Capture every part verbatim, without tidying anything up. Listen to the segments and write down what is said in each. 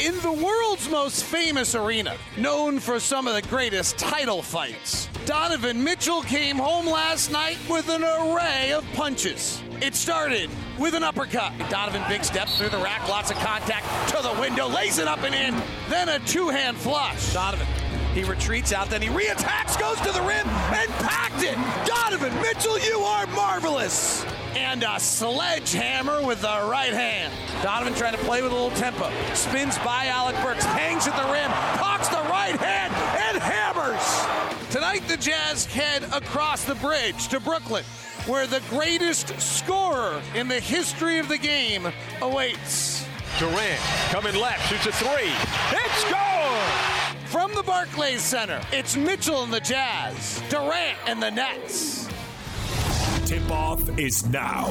In the world's most famous arena, known for some of the greatest title fights, Donovan Mitchell came home last night with an array of punches. It started with an uppercut. Donovan, big step through the rack, lots of contact to the window, lays it up and in, then a two-hand flush. Donovan, he retreats out, then he reattacks, goes to the rim, and packed it. Donovan Mitchell, you are marvelous. And a sledgehammer with the right hand. Donovan trying to play with a little tempo. Spins by Alec Burks, hangs at the rim, cocks the right hand, and hammers. Tonight, the Jazz head across the bridge to Brooklyn, where the greatest scorer in the history of the game awaits. Durant, coming left, shoots a three. It's scored! From the Barclays Center, it's Mitchell and the Jazz, Durant and the Nets. Tip-off is now.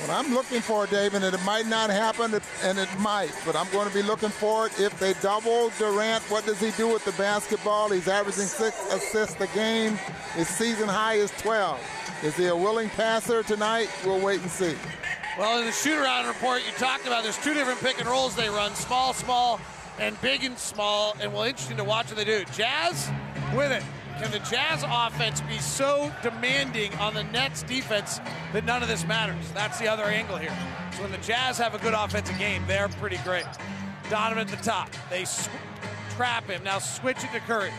What I'm looking for, David, and it might not happen, and it might, but I'm going to be looking for it. If they double Durant, what does he do with the basketball? He's averaging six assists a game. His season high is twelve. Is he a willing passer tonight? We'll wait and see. Well, in the shoot-around report you talked about, there's two different pick-and-rolls they run, small, small, and big and small, and well, interesting to watch what they do. Jazz with it. Can the Jazz offense be so demanding on the Nets defense that none of this matters? That's the other angle here. So when the Jazz have a good offensive game, they're pretty great. Donovan at the top. They sw- trap him. Now switch it to Curry.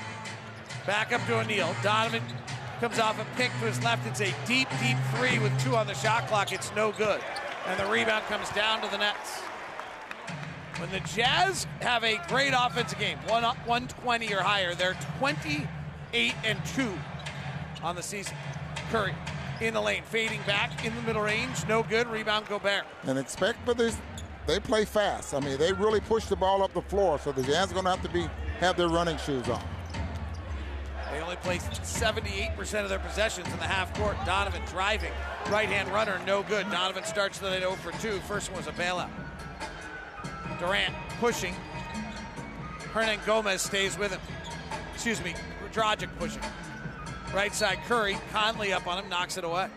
Back up to O'Neal. Donovan comes off a pick to his left. It's a deep, deep three with two on the shot clock. It's no good. And the rebound comes down to the Nets. When the Jazz have a great offensive game, one twenty or higher, they're twenty eight and two on the season. Curry in the lane, fading back in the middle range, no good, rebound Gobert. And expect, but they play fast. I mean, they really push the ball up the floor, so the Jazz are going to have to be have their running shoes on. They only play seventy-eight percent of their possessions in the half court. Donovan driving, right-hand runner, no good. Donovan starts the night oh for two. First one was a bailout. Durant pushing. Hernangómez stays with him. Excuse me. Dragić pushing. Right side, Curry. Conley up on him, knocks it away.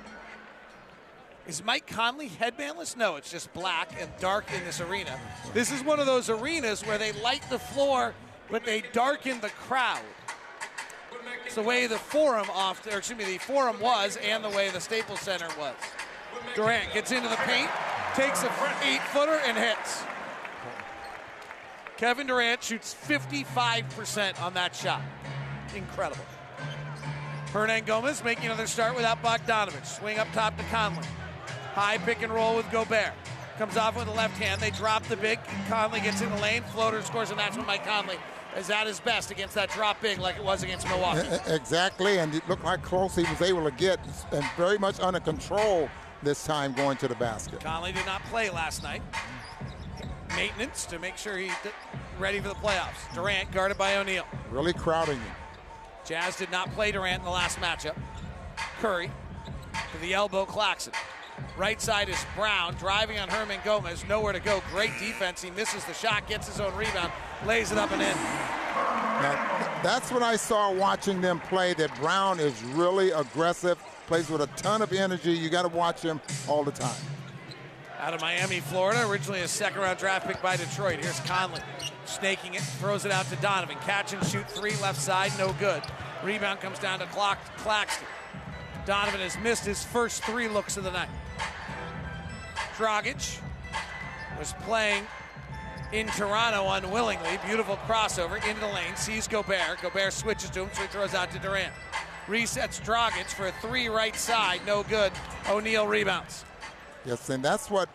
Is Mike Conley headbandless? No, it's just black and dark in this arena. This is one of those arenas where they light the floor, but they darken the crowd. It's the way the Forum off, or excuse me, the Forum was, and the way the Staples Center was. Durant gets into the paint, takes a eight-footer, and hits. Kevin Durant shoots fifty-five percent on that shot. Incredible. Hernangómez making another start without Bogdanovich. Swing up top to Conley. High pick and roll with Gobert. Comes off with the left hand. They drop the big. Conley gets in the lane. Floater scores, and that's when Mike Conley is at his best against that drop big like it was against Milwaukee. Exactly, and it looked how close he was able to get and very much under control this time going to the basket. Conley did not play last night. Maintenance to make sure he's ready for the playoffs. Durant guarded by O'Neal. Really crowding him. Jazz did not play Durant in the last matchup. Curry to the elbow, Claxton. Right side is Brown, driving on Hernangómez. Nowhere to go. Great defense. He misses the shot, gets his own rebound, lays it up and in. Now, that's what I saw watching them play, that Brown is really aggressive, plays with a ton of energy. You got to watch him all the time. Out of Miami, Florida, originally a second-round draft pick by Detroit. Here's Conley, snaking it, throws it out to Donovan. Catch and shoot three, left side, no good. Rebound comes down to Claxton. Donovan has missed his first three looks of the night. Dragić was playing in Toronto unwillingly. Beautiful crossover into the lane, sees Gobert. Gobert switches to him, so he throws out to Durant. Resets Dragić for a three right side, no good. O'Neal rebounds. Yes, and that's what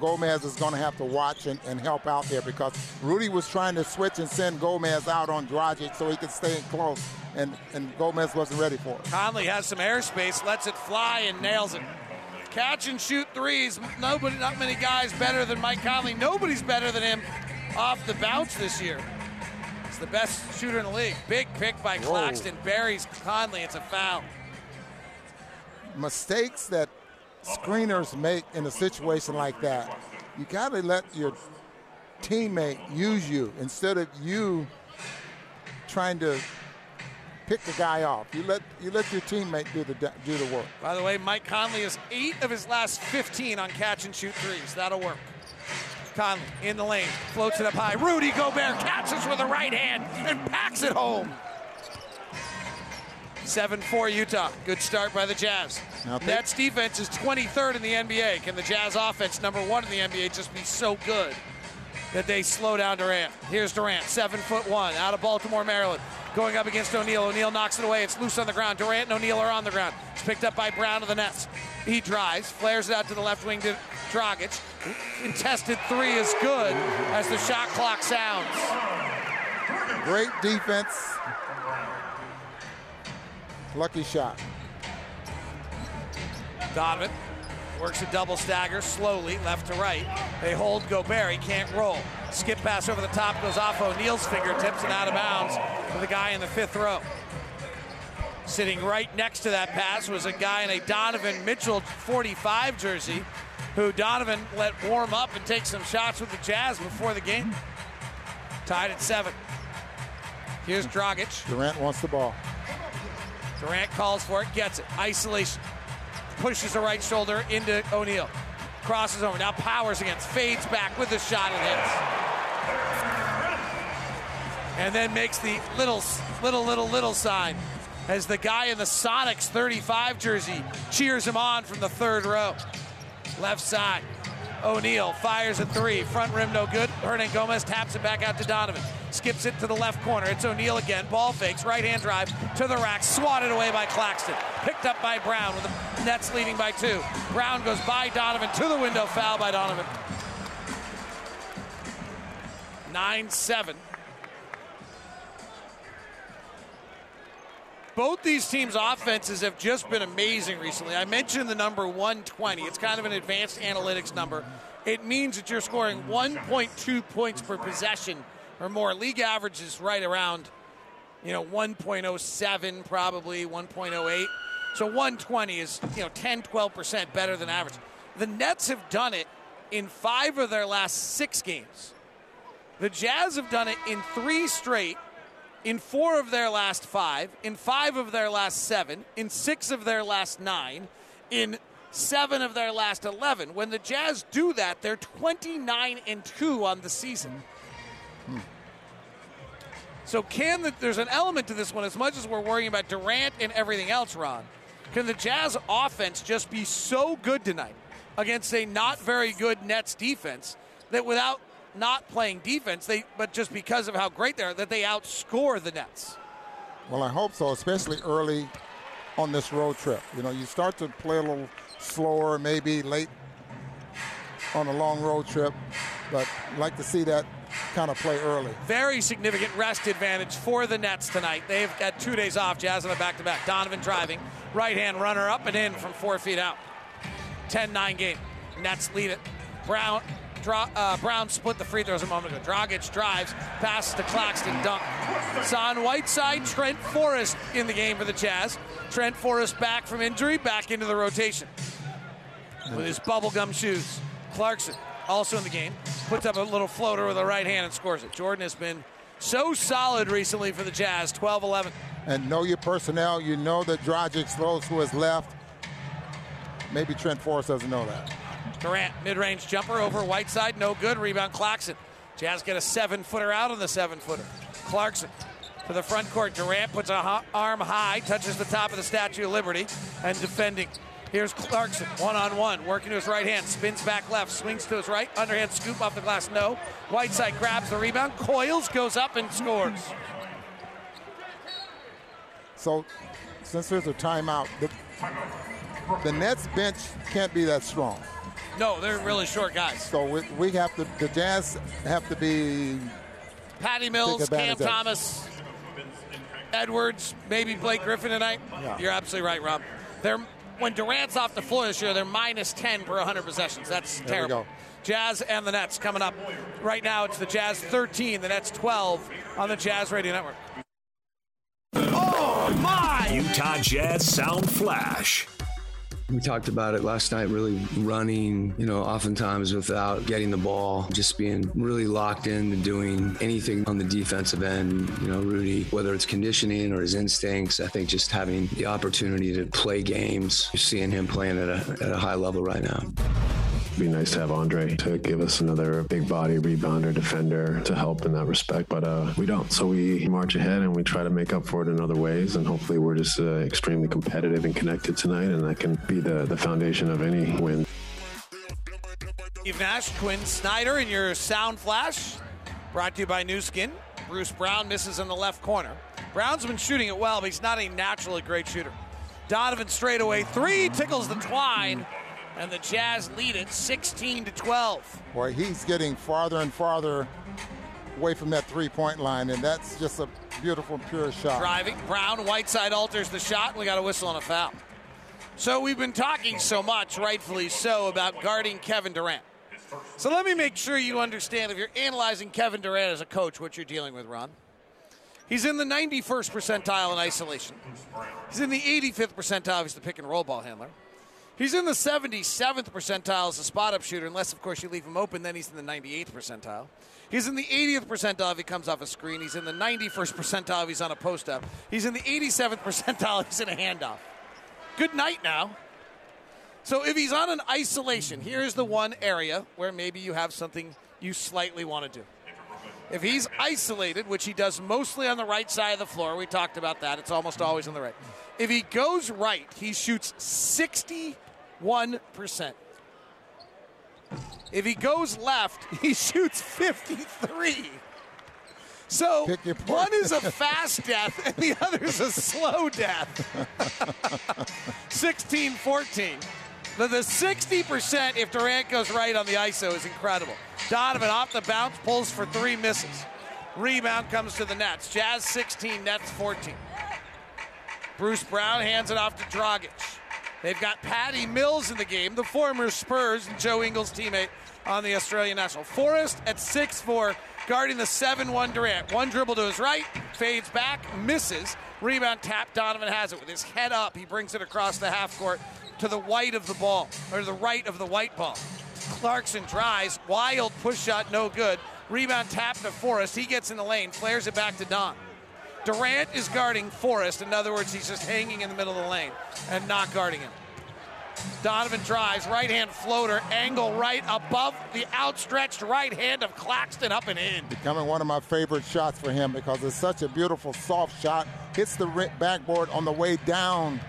Gomez is going to have to watch and, and help out there, because Rudy was trying to switch and send Gomez out on Dragić so he could stay in close, and, and Gomez wasn't ready for it. Conley has some airspace, lets it fly, and nails it. catch and shoot threes. Nobody, not many guys better than Mike Conley. Nobody's better than him off the bounce this year. It's the best shooter in the league. Big pick by Claxton. Whoa. Buries Conley. It's a foul. Mistakes that screeners make in a situation like that, you gotta let your teammate use you instead of you trying to pick the guy off. You let you let your teammate do the do the work. By the way, Mike Conley is eight of his last fifteen on catch and shoot threes. That'll work. Conley in the lane, floats it up high. Rudy Gobert catches with a right hand and packs it home. seven four Utah. Good start by the Jazz. Nets defense is twenty-third in the N B A. Can the Jazz offense, number one in the N B A, just be so good that they slow down Durant? Here's Durant, seven foot one, out of Baltimore, Maryland, going up against O'Neal. O'Neal knocks it away. It's loose on the ground. Durant and O'Neal are on the ground. It's picked up by Brown of the Nets. He drives, flares it out to the left wing to Dragić. Contested three is good as the shot clock sounds. Great defense. Lucky shot. Donovan works a double stagger slowly, left to right. They hold Gobert, he can't roll. Skip pass over the top, goes off O'Neal's fingertips and out of bounds for the guy in the fifth row. Sitting right next to that pass was a guy in a Donovan Mitchell forty-five jersey, who Donovan let warm up and take some shots with the Jazz before the game. Tied at seven. Here's Dragić. Durant wants the ball. Durant calls for it, gets it. Isolation. Pushes the right shoulder into O'Neal. Crosses over, now powers against, fades back with the shot and hits. And then makes the little, little, little, little sign as the guy in the Sonics thirty-five jersey cheers him on from the third row. Left side, O'Neal fires a three, front rim no good. Hernangómez taps it back out to Donovan. Skips it to the left corner. It's O'Neal again. Ball fakes. Right-hand drive to the rack. Swatted away by Claxton. Picked up by Brown with the Nets leading by two. Brown goes by Donovan to the window. Foul by Donovan. nine seven. Both these teams' offenses have just been amazing recently. I mentioned the number one twenty. It's kind of an advanced analytics number. It means that you're scoring one point two points per possession or more. League average is right around, you know, one point oh seven probably, one point oh eight. So one twenty is, you know, ten, twelve percent better than average. The Nets have done it in five of their last six games. The Jazz have done it in three straight, in four of their last five, in five of their last seven, in six of their last nine, in seven of their last eleven. When the Jazz do that, they're twenty-nine and two on the season. Hmm. So can the, there's an element to this one, as much as we're worrying about Durant and everything else, Ron. Can the Jazz offense just be so good tonight against a not very good Nets defense that without not playing defense, they but just because of how great they are, that they outscore the Nets? Well, I hope so, especially early on this road trip. You know, you start to play a little slower, maybe late on a long road trip, but I'd like to see that kind of play early. Very significant rest advantage for the Nets tonight. They've got two days off. Jazz on a back-to-back. Donovan driving. Right-hand runner up and in from four feet out. ten nine game. Nets lead it. Brown draw, uh, Brown split the free throws a moment ago. Dragić drives. Passes to Claxton. Dunk. Hassan Whiteside. Trent Forrest in the game for the Jazz. Trent Forrest back from injury. Back into the rotation with his bubblegum shoes. Clarkson, also in the game, puts up a little floater with a right hand and scores it. Jordan has been so solid recently for the Jazz, twelve eleven. And know your personnel. You know that Dragić throws to his left. Maybe Trent Forrest doesn't know that. Durant, mid-range jumper over Whiteside, no good. Rebound Claxton. Jazz get a seven-footer out on the seven-footer. Clarkson to the front court. Durant puts an arm high, touches the top of the Statue of Liberty, and defending. Here's Clarkson, one-on-one, working to his right hand, spins back left, swings to his right, underhand scoop off the glass, no. Whiteside grabs the rebound, coils, goes up and scores. So, since there's a timeout, the, the Nets bench can't be that strong. No, they're really short guys. So we, we have to, the Jazz have to be... Patty Mills, Cam Thomas, Edwards, maybe Blake Griffin tonight. Yeah. You're absolutely right, Rob. They're... when Durant's off the floor this year, they're minus ten per one hundred possessions. That's there terrible. Jazz and the Nets coming up. Right now, it's the Jazz thirteen, the Nets twelve on the Jazz Radio Network. Oh, my! Utah Jazz Sound Flash. We talked about it last night, really running, you know, oftentimes without getting the ball, just being really locked into doing anything on the defensive end. You know, Rudy, whether it's conditioning or his instincts, I think just having the opportunity to play games, seeing him playing at a, at a high level right now. It'd be nice to have Andre to give us another big body rebounder, defender to help in that respect, but uh, we don't. So we march ahead and we try to make up for it in other ways, and hopefully we're just uh, extremely competitive and connected tonight, and that can be the, the foundation of any win. Steve Nash, Quinn Snyder in your Sound Flash, brought to you by Nu Skin. Bruce Brown misses in the left corner. Brown's been shooting it well, but he's not a naturally great shooter. Donovan straightaway three, tickles the twine. And the Jazz lead it sixteen to twelve. Boy, he's getting farther and farther away from that three-point line, and that's just a beautiful, pure shot. Driving, Brown, Whiteside alters the shot. We got a whistle and a foul. So we've been talking so much, rightfully so, about guarding Kevin Durant. So let me make sure you understand, if you're analyzing Kevin Durant as a coach, what you're dealing with, Ron. He's in the ninety-first percentile in isolation. He's in the eighty-fifth percentile. He's the pick-and-roll ball handler. He's in the seventy-seventh percentile as a spot-up shooter, unless, of course, you leave him open, then he's in the ninety-eighth percentile. He's in the eightieth percentile if he comes off a screen. He's in the ninety-first percentile if he's on a post-up. He's in the eighty-seventh percentile if he's in a handoff. Good night now. So if he's on an isolation, here's the one area where maybe you have something you slightly want to do. If he's isolated, which he does mostly on the right side of the floor, we talked about that, it's almost always on the right. If he goes right, he shoots sixty-one percent. If he goes left, he shoots fifty-three. So one is a fast death and the other is a slow death. sixteen fourteen. But the sixty percent, if Durant goes right on the I S O, is incredible. Donovan off the bounce, pulls for three, misses. Rebound comes to the Nets. Jazz sixteen, Nets fourteen. Bruce Brown hands it off to Dragić. They've got Patty Mills in the game, the former Spurs and Joe Ingles teammate on the Australian National. Forrest at six four, guarding the seven one Durant. One dribble to his right, fades back, misses. Rebound tap, Donovan has it with his head up. He brings it across the half court to the white of the ball, or the right of the white ball. Clarkson drives, wild push shot, no good. Rebound tap to Forrest, he gets in the lane, flares it back to Don. Durant is guarding Forrest, in other words, he's just hanging in the middle of the lane and not guarding him. Donovan drives, right-hand floater, angle right above the outstretched right hand of Claxton, up and in. Becoming one of my favorite shots for him because it's such a beautiful, soft shot. Hits the backboard on the way down.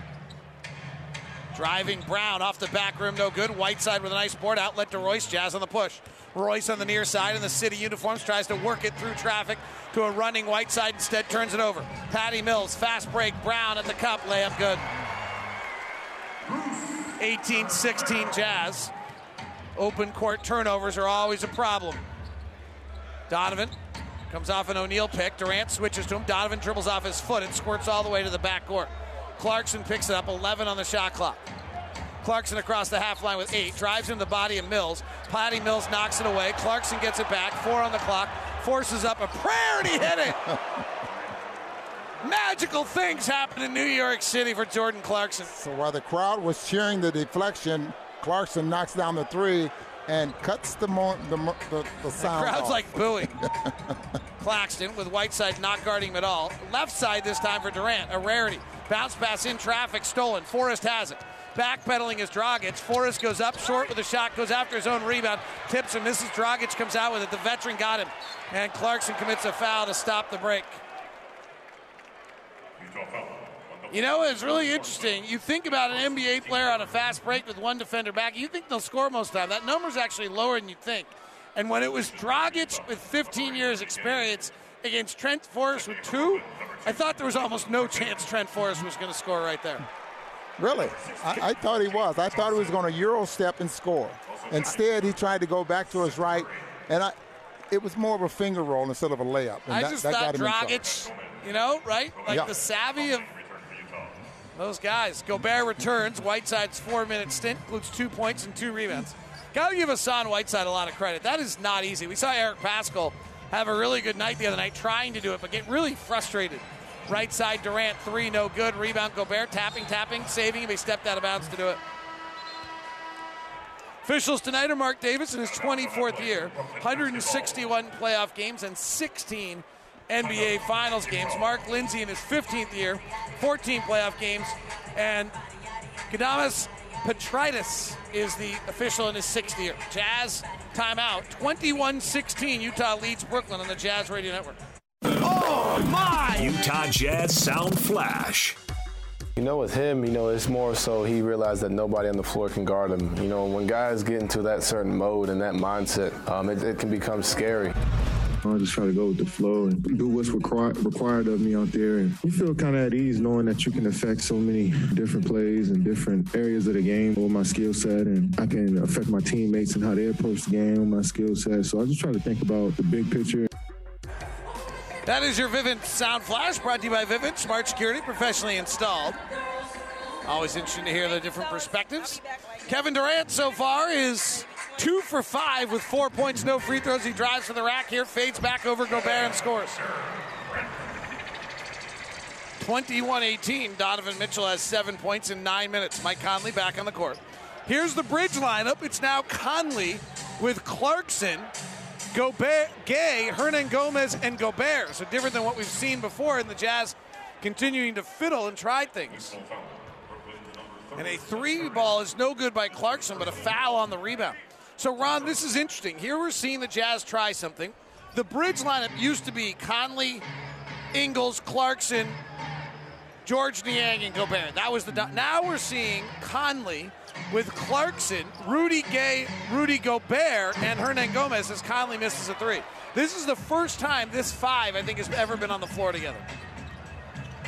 Driving Brown off the back rim, no good. Whiteside with a nice board, outlet to Royce, Jazz on the push. Royce on the near side in the city uniforms, tries to work it through traffic to a running Whiteside, instead turns it over. Patty Mills, fast break, Brown at the cup, layup good. eighteen sixteen Jazz. Open court turnovers are always a problem. Donovan comes off an O'Neal pick, Durant switches to him, Donovan dribbles off his foot and squirts all the way to the backcourt. Clarkson picks it up, eleven on the shot clock. Clarkson across the half line with eight, drives in the body of Mills. Patty Mills knocks it away, Clarkson gets it back, four on the clock, forces up a prayer and he hit it! Magical things happen in New York City for Jordan Clarkson. So while the crowd was cheering the deflection, Clarkson knocks down the three and cuts the mo- the, the, the sound. The crowd's off. Like booing. Claxton with Whiteside not guarding him at all. Left side this time for Durant, a rarity. Bounce pass in traffic, stolen. Forrest has it. Backpedaling is Dragić. Forrest goes up short with a shot, goes after his own rebound, tips and misses. Dragić comes out with it. The veteran got him. And Clarkson commits a foul to stop the break. You know, it's really interesting. You think about an N B A player on a fast break with one defender back, you think they'll score most of the time. That number's actually lower than you think. And when it was Dragić with fifteen years experience against Trent Forrest with two, I thought there was almost no chance Trent Forrest was going to score right there. Really? I, I thought he was. I thought he was going to Euro step and score. Instead, he tried to go back to his right, and I, it was more of a finger roll instead of a layup. And I that, just that thought Dragić, you know, right? Like yeah. The savvy of Those guys. Gobert returns. Whiteside's four-minute stint includes two points and two rebounds. Got to give Hassan Whiteside a lot of credit. That is not easy. We saw Eric Paschal have a really good night the other night trying to do it, but get really frustrated. Right side, Durant, three, no good. Rebound, Gobert, tapping, tapping, saving him. He stepped out of bounds to do it. Officials tonight are Mark Davis in his twenty-fourth year, one hundred sixty-one playoff games and sixteen N B A Finals games. Mark Lindsay in his fifteenth year, fourteen playoff games, and Kadamas Petritis is the official in his sixth year. Jazz timeout, twenty-one sixteen. Utah leads Brooklyn on the Jazz Radio Network. Oh my! Utah Jazz Sound Flash. You know, with him, you know, it's more so he realized that nobody on the floor can guard him. You know, when guys get into that certain mode and that mindset, um, it, it can become scary. I just try to go with the flow and do what's requir- required of me out there. And you feel kind of at ease knowing that you can affect so many different plays and different areas of the game with my skill set. And I can affect my teammates and how they approach the game with my skill set. So I just try to think about the big picture. That is your Vivint Sound Flash, brought to you by Vivint Smart Security, professionally installed. Always interesting to hear the different perspectives. Kevin Durant so far is two for five with four points, no free throws. He drives to the rack here, fades back over Gobert and scores. twenty-one eighteen, Donovan Mitchell has seven points in nine minutes. Mike Conley back on the court. Here's the bridge lineup. It's now Conley with Clarkson, Gobert, Gay, Hernangómez, and Gobert. So different than what we've seen before, and the Jazz continuing to fiddle and try things. And a three ball is no good by Clarkson, but a foul on the rebound. So, Ron, this is interesting. Here we're seeing the Jazz try something. The bridge lineup used to be Conley, Ingles, Clarkson, George Niang, and Gobert. That was the do- now we're seeing Conley with Clarkson, Rudy Gay, Rudy Gobert, and Hernangómez as Conley misses a three. This is the first time this five, I think, has ever been on the floor together.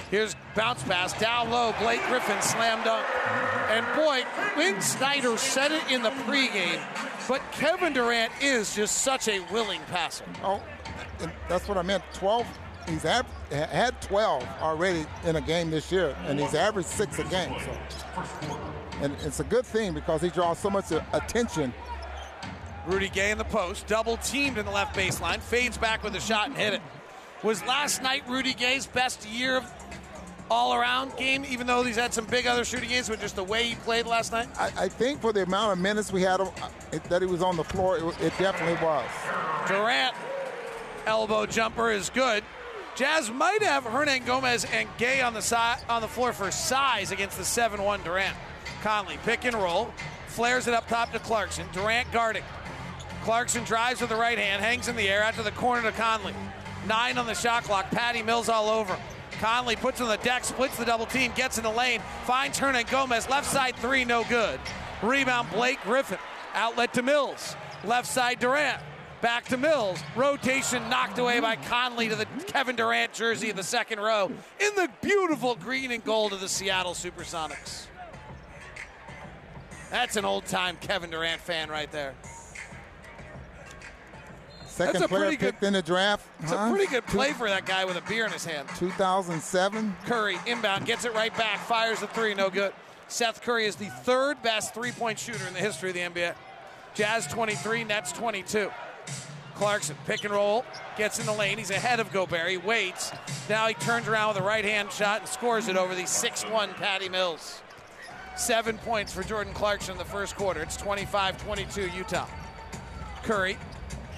Here's bounce pass, down low, Blake Griffin slam dunk. And boy, Quinn Snyder said it in the pregame, but Kevin Durant is just such a willing passer. Oh, and that's what I meant, twelve. He's ab- had twelve already in a game this year, and he's averaged six a game. So. And it's a good thing because he draws so much attention. Rudy Gay in the post, double teamed in the left baseline, fades back with a shot and hit it. Was last night Rudy Gay's best year of all-around game, even though he's had some big other shooting games, but just the way he played last night? I, I think for the amount of minutes we had him, it, that he was on the floor, it, it definitely was. Durant, elbow jumper is good. Jazz might have Hernangómez and Gay on the si- on the floor for size against the seven one Durant. Conley, pick and roll, flares it up top to Clarkson. Durant guarding. Clarkson drives with the right hand, hangs in the air out to the corner to Conley. Nine on the shot clock, Patty Mills all over. Conley puts on the deck, splits the double team, gets in the lane, finds Hernangómez, left side three, no good. Rebound, Blake Griffin, outlet to Mills, left side Durant, back to Mills, rotation knocked away by Conley to the Kevin Durant jersey in the second row in the beautiful green and gold of the Seattle Supersonics. That's an old-time Kevin Durant fan right there. Second That's a player picked good, in the draft. It's huh? a pretty good play for that guy with a beer in his hand. two thousand seven. Curry, inbound, gets it right back, fires the three, no good. Seth Curry is the third best three-point shooter in the history of the N B A. Jazz twenty-three, Nets twenty-two. Clarkson, pick and roll, gets in the lane. He's ahead of Gobert. He waits. Now he turns around with a right-hand shot and scores it over the six one Patty Mills. Seven points for Jordan Clarkson in the first quarter. It's twenty-five twenty-two Utah. Curry,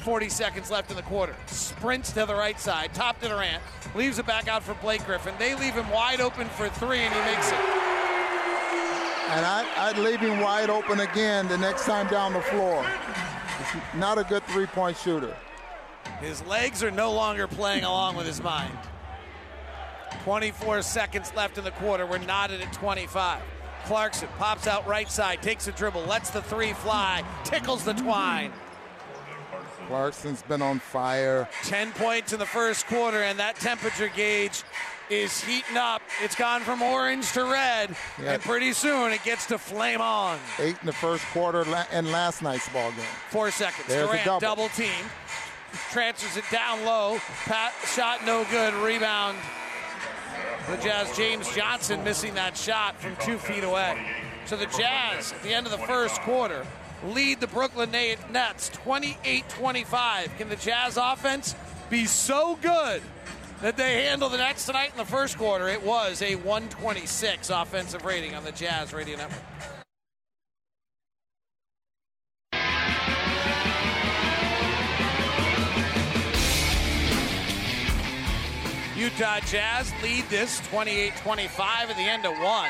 forty seconds left in the quarter. Sprints to the right side, top to Durant. Leaves it back out for Blake Griffin. They leave him wide open for three, and he makes it. And I, I'd leave him wide open again the next time down the floor. He's not a good three-point shooter. His legs are no longer playing along with his mind. twenty-four seconds left in the quarter. We're knotted at twenty-five. Clarkson pops out right side, takes a dribble, lets the three fly, tickles the twine. Clarkson's been on fire. Ten points in the first quarter, and that temperature gauge is heating up. It's gone from orange to red, yeah. And pretty soon it gets to flame on. Eight in the first quarter and last night's ball game. Four seconds. There's Durant, double. double team. Transfers it down low. Pat, shot no good. Rebound. The Jazz, James Johnson missing that shot from two feet away. So the Jazz, at the end of the first quarter, lead the Brooklyn Nets twenty-eight twenty-five. Can the Jazz offense be so good that they handle the Nets tonight in the first quarter? It was a one twenty-six offensive rating on the Jazz Radio Network. Utah Jazz lead this twenty-eight twenty-five at the end of one.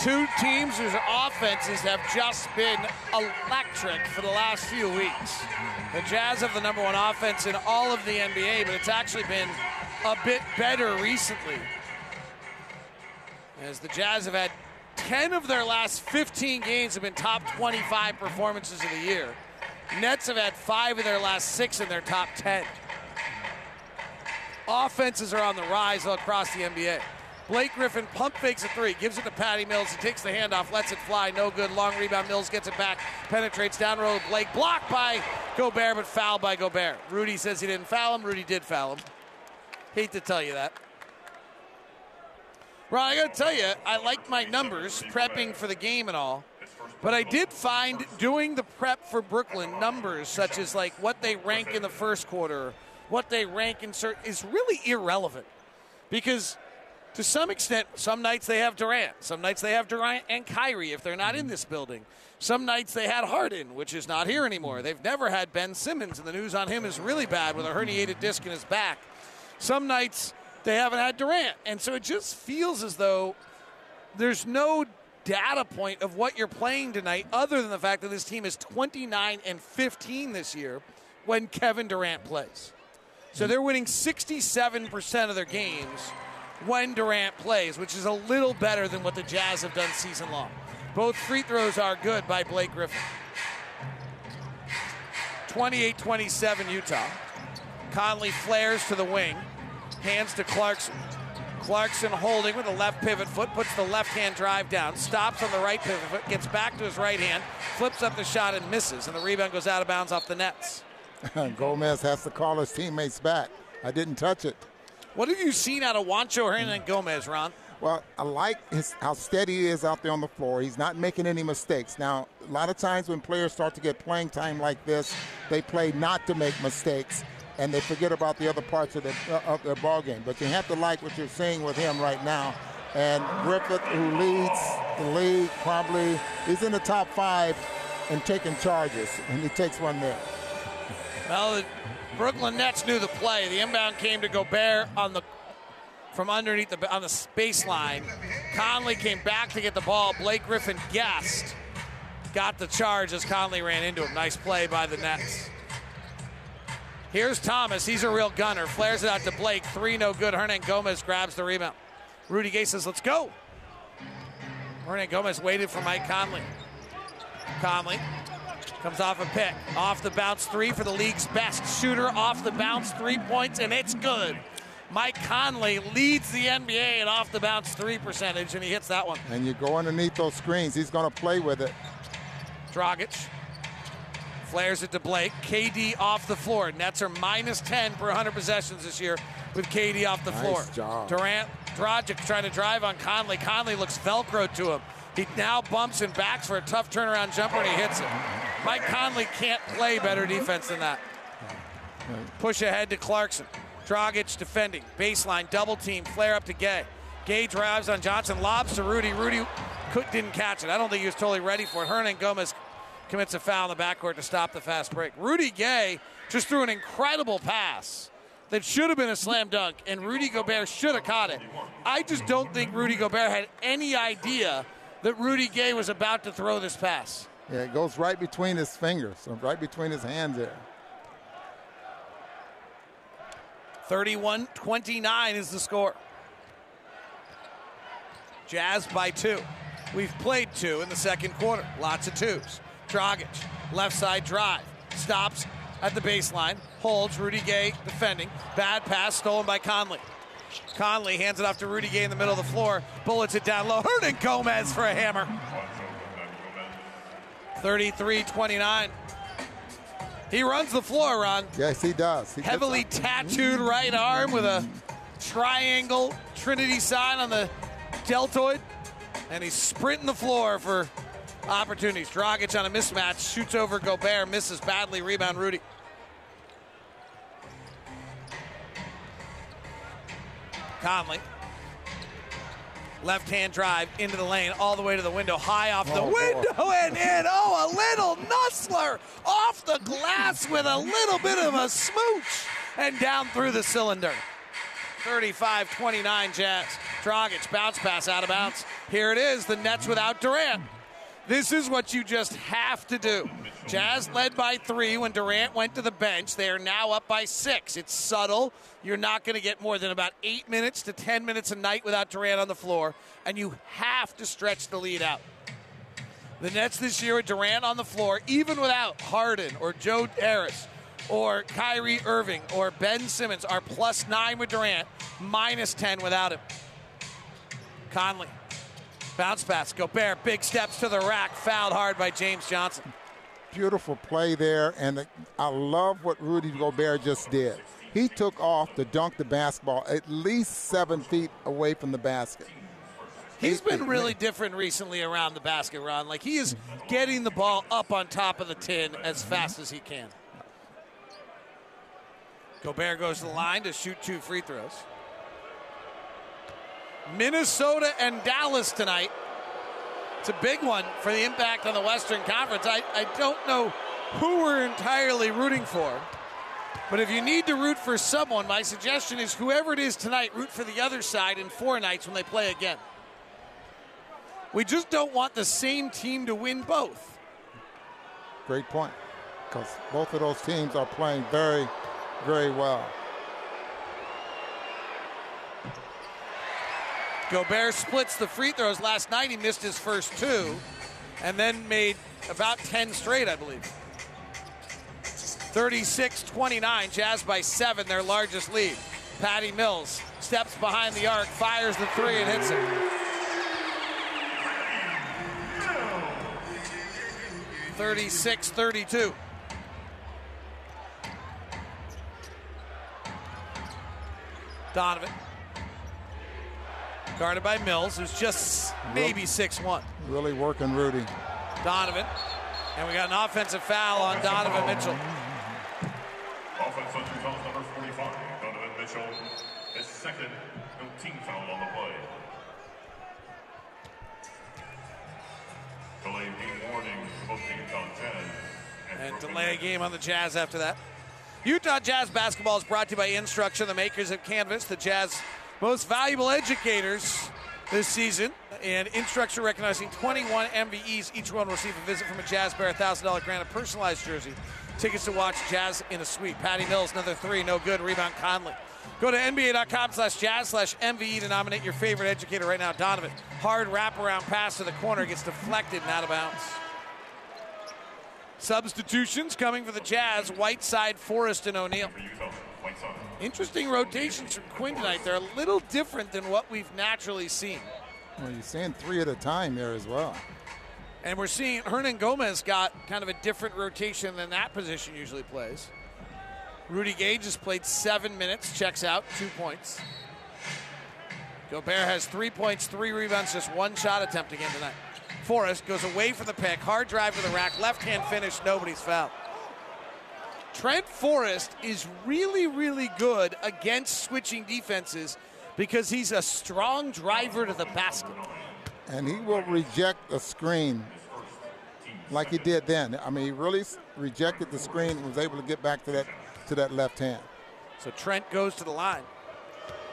Two teams whose offenses have just been electric for the last few weeks. The Jazz have the number one offense in all of the N B A, but it's actually been a bit better recently, as the Jazz have had ten of their last fifteen games have been top twenty-five performances of the year. Nets have had five of their last six in their top ten. Offenses are on the rise all across the N B A. Blake Griffin pump fakes a three, gives it to Patty Mills. He takes the handoff, lets it fly, no good. Long rebound, Mills gets it back, penetrates down road. Blake blocked by Gobert, but fouled by Gobert. Rudy says he didn't foul him. Rudy did foul him. Hate to tell you that. Ron, I got to tell you, I like my numbers, prepping for the game and all, but I did find doing the prep for Brooklyn numbers, such as like what they rank in the first quarter, what they rank in certain, is really irrelevant, because to some extent, some nights they have Durant. Some nights they have Durant and Kyrie if they're not in this building. Some nights they had Harden, which is not here anymore. They've never had Ben Simmons, and the news on him is really bad with a herniated disc in his back. Some nights they haven't had Durant. And so it just feels as though there's no data point of what you're playing tonight other than the fact that this team is twenty-nine and fifteen this year when Kevin Durant plays. So they're winning sixty-seven percent of their games when Durant plays, which is a little better than what the Jazz have done season long. Both free throws are good by Blake Griffin. twenty-eight twenty-seven Utah. Conley flares to the wing, hands to Clarkson. Clarkson holding with a left pivot foot, puts the left-hand drive down, stops on the right pivot foot, gets back to his right hand, flips up the shot and misses, and the rebound goes out of bounds off the Nets. Gomez has to call his teammates back. I didn't touch it. What have you seen out of Juancho Hernangómez, Ron? Well, I like his, how steady he is out there on the floor. He's not making any mistakes. Now, a lot of times when players start to get playing time like this, they play not to make mistakes, and they forget about the other parts of the uh, of their ball game. But you have to like what you're seeing with him right now. And Griffith, who leads the league, probably is in the top five and taking charges, and he takes one there. Well, the Brooklyn Nets knew the play. The inbound came to Gobert on the from underneath the on the baseline. Conley came back to get the ball. Blake Griffin guessed, got the charge as Conley ran into him. Nice play by the Nets. Here's Thomas. He's a real gunner. Flares it out to Blake. Three, no good. Hernangómez grabs the rebound. Rudy Gay says, "Let's go." Hernangómez waited for Mike Conley. Conley. Comes off a pick. Off the bounce three for the league's best shooter. Off the bounce three points, and it's good. Mike Conley leads the N B A in off the bounce three percentage, and he hits that one. And you go underneath those screens. He's going to play with it. Dragić flares it to Blake. K D off the floor. Nets are minus ten per one hundred possessions this year with K D off the nice floor. Job. Durant, Dragić trying to drive on Conley. Conley looks Velcro to him. He now bumps and backs for a tough turnaround jumper, and he hits it. Mike Conley can't play better defense than that. Push ahead to Clarkson. Dragić defending. Baseline, double team, flare up to Gay. Gay drives on Johnson, lobs to Rudy. Rudy could, didn't catch it. I don't think he was totally ready for it. Hernangómez commits a foul in the backcourt to stop the fast break. Rudy Gay just threw an incredible pass that should have been a slam dunk, and Rudy Gobert should have caught it. I just don't think Rudy Gobert had any idea that Rudy Gay was about to throw this pass. Yeah, it goes right between his fingers, right between his hands there. thirty-one twenty-nine is the score. Jazz by two. We've played two in the second quarter. Lots of twos. Dragić, left side drive. Stops at the baseline. Holds, Rudy Gay defending. Bad pass stolen by Conley. Conley hands it off to Rudy Gay in the middle of the floor. Bullets it down low. Hernangómez for a hammer. thirty-three twenty-nine. He runs the floor, Ron. Yes, he does. He Heavily tattooed right arm with a triangle Trinity sign on the deltoid, and he's sprinting the floor for opportunities. Dragić on a mismatch, shoots over Gobert, misses badly, rebound Rudy. Conley. Left-hand drive into the lane, all the way to the window, high off the oh, window oh. and in. Oh, a little nussler off the glass with a little bit of a smooch and down through the cylinder. thirty-five twenty-nine Jazz. Dragić, bounce pass out of bounds. Here it is, the Nets without Durant. This is what you just have to do. Jazz led by three when Durant went to the bench. They are now up by six. It's subtle. You're not going to get more than about eight minutes to ten minutes a night without Durant on the floor, and you have to stretch the lead out. The Nets this year with Durant on the floor, even without Harden or Joe Harris or Kyrie Irving or Ben Simmons, are plus nine with Durant, minus ten without him. Conley. Bounce pass, Gobert, big steps to the rack, fouled hard by James Johnson. Beautiful play there, and the, I love what Rudy Gobert just did. He took off to dunk the basketball at least seven feet away from the basket. He's Eight been feet. really different recently around the basket, Ron. Like, he is getting the ball up on top of the tin as fast as he can. Gobert goes to the line to shoot two free throws. Minnesota and Dallas tonight. It's a big one for the impact on the Western Conference. I, I don't know who we're entirely rooting for, but if you need to root for someone, my suggestion is whoever it is tonight, root for the other side in four nights when they play again. We just don't want the same team to win both. Great point, because both of those teams are playing very, very well. Gobert splits the free throws. Last night he missed his first two and then made about ten straight, I believe. thirty-six twenty-nine, Jazz by seven, their largest lead. Patty Mills steps behind the arc, fires the three, and hits it. thirty-six thirty-two. Donovan. Guarded by Mills, who's just maybe six one. Really working Rudy. Donovan. And we got an offensive foul on Donovan Mitchell. Offensive foul number forty-five, Donovan Mitchell. His second, no team foul on the play. Delay game warning for both teams on ten. And, and delay a game on the Jazz after that. Utah Jazz basketball is brought to you by Instructure, the makers of Canvas, the Jazz most valuable educators this season, and Instructure recognizing twenty-one M V Es. Each one will receive a visit from a Jazz Bear, a one thousand dollars grant, a personalized jersey, tickets to watch Jazz in a suite. Patty Mills, another three, no good, rebound Conley. Go to N B A dot com slash jazz slash M V E to nominate your favorite educator right now. Donovan, hard wraparound pass to the corner, gets deflected and out of bounds. Substitutions coming for the Jazz, Whiteside, Forrest, and O'Neal. Interesting rotations from Quinn tonight. They're a little different than what we've naturally seen. Well, you're seeing three at a time there as well. And we're seeing Hernangómez got kind of a different rotation than that position usually plays. Rudy Gay just played seven minutes, checks out, two points. Gobert has three points, three rebounds, just one shot attempt again tonight. Forrest goes away from the pick, hard drive to the rack, left-hand finish, nobody's fouled. Trent Forrest is really, really good against switching defenses because he's a strong driver to the basket. And he will reject a screen like he did then. I mean, he really rejected the screen and was able to get back to that to that left hand. So Trent goes to the line.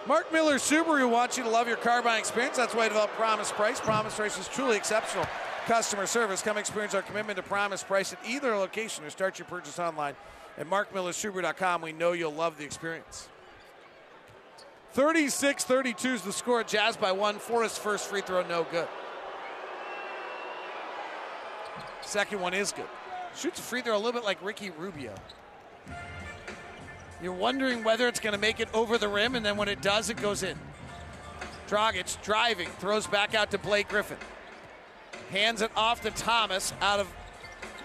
Mark Miller Subaru wants you to love your car buying experience. That's why I developed Promise Price. Promise Price is truly exceptional customer service. Come experience our commitment to Promise Price at either location or start your purchase online at mark miller subaru dot com. We know you'll love the experience. thirty-six thirty-two is the score. Jazz by one. Forrest's first free throw, no good. Second one is good. Shoots a free throw a little bit like Ricky Rubio. You're wondering whether it's going to make it over the rim, and then when it does, it goes in. Dragić driving, throws back out to Blake Griffin. Hands it off to Thomas out of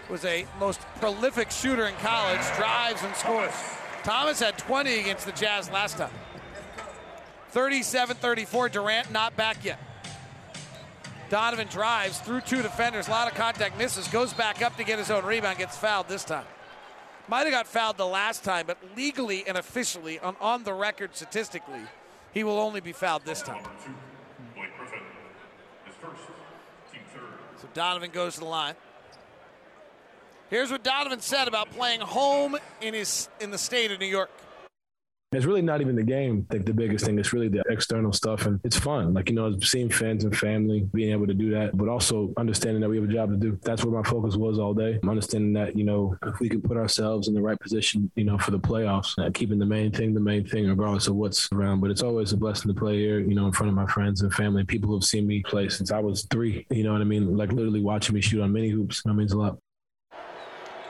was a most prolific shooter in college, drives and scores. Thomas had twenty against the Jazz last time. thirty-seven thirty-four, Durant not back yet. Donovan drives through two defenders, a lot of contact, misses, goes back up to get his own rebound, gets fouled this time. Might have got fouled the last time, but legally and officially, on, on the record statistically, he will only be fouled this time. So Donovan goes to the line. Here's what Donovan said about playing home in his in the state of New York. It's really not even the game, I think, the biggest thing. It's really the external stuff, and it's fun. Like, you know, seeing fans and family, being able to do that, but also understanding that we have a job to do. That's where my focus was all day. I'm understanding that, you know, if we can put ourselves in the right position, you know, for the playoffs, uh, keeping the main thing the main thing, regardless of what's around. But it's always a blessing to play here, you know, in front of my friends and family, people who've seen me play since I was three. You know what I mean? Like, literally watching me shoot on mini hoops, that means a lot.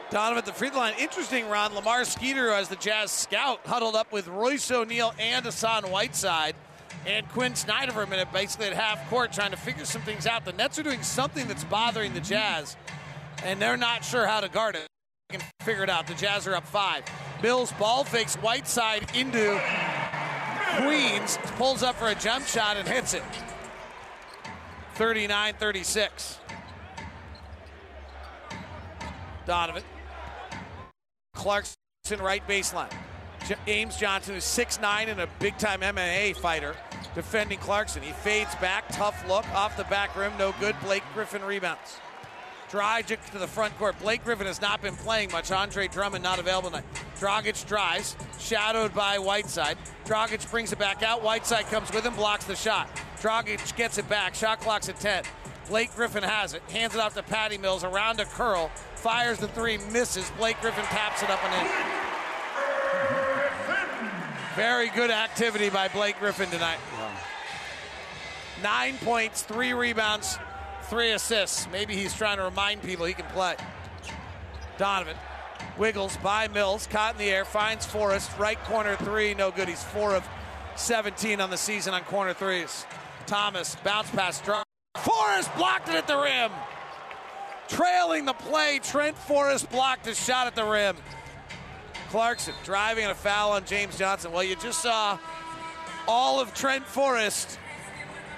Donovan at the free throw line. Interesting, Ron. Lamar Skeeter, as the Jazz scout, huddled up with Royce O'Neal and Hassan Whiteside and Quinn Snyder for a minute, basically at half court, trying to figure some things out. The Nets are doing something that's bothering the Jazz, and they're not sure how to guard it. They can figure it out. The Jazz are up five. Mills ball fakes Whiteside into Queens, pulls up for a jump shot and hits it. thirty-nine thirty-six. Donovan. Clarkson, right baseline. James Johnson, who's six nine and a big-time M M A fighter, defending Clarkson. He fades back, tough look, off the back rim, no good. Blake Griffin rebounds. Dragić to the front court. Blake Griffin has not been playing much. Andre Drummond not available tonight. Dragić drives, shadowed by Whiteside. Dragić brings it back out. Whiteside comes with him, blocks the shot. Dragić gets it back. Shot clock's at ten. Blake Griffin has it, hands it off to Patty Mills, around a curl, fires the three, misses. Blake Griffin taps it up and in. Very good activity by Blake Griffin tonight. Nine points, three rebounds, three assists. Maybe he's trying to remind people he can play. Donovan wiggles by Mills, caught in the air, finds Forrest, right corner three, no good. He's four of seventeen on the season on corner threes. Thomas, bounce pass, drop. Forrest blocked it at the rim. Trailing the play, Trent Forrest blocked his shot at the rim. Clarkson driving and a foul on James Johnson. Well, you just saw all of Trent Forrest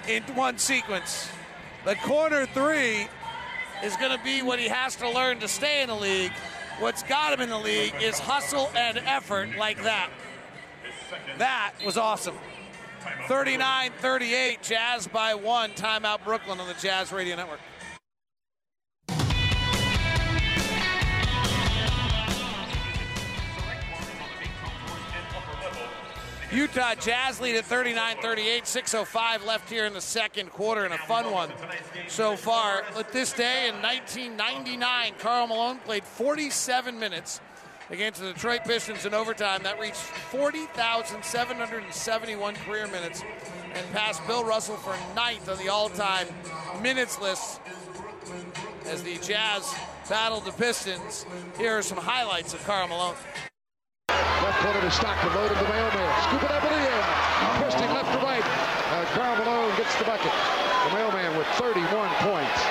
in one sequence. The corner three is going to be what he has to learn to stay in the league. What's got him in the league is hustle and effort like that. That was awesome. thirty-nine thirty-eight, Jazz by one. Timeout Brooklyn on the Jazz Radio Network. Utah Jazz lead at thirty-nine thirty-eight, six oh five left here in the second quarter, and a fun one so far. At this day in nineteen ninety-nine, Karl Malone played forty-seven minutes against the Detroit Pistons in overtime. That reached forty thousand seven hundred seventy-one career minutes and passed Bill Russell for ninth on the all-time minutes list as the Jazz battled the Pistons. Here are some highlights of Karl Malone. Left corner to Stockton, loaded the mailman. Scoop it up in the air. Twisting left to right. Uh, Karl Malone gets the bucket. The mailman with thirty-one points.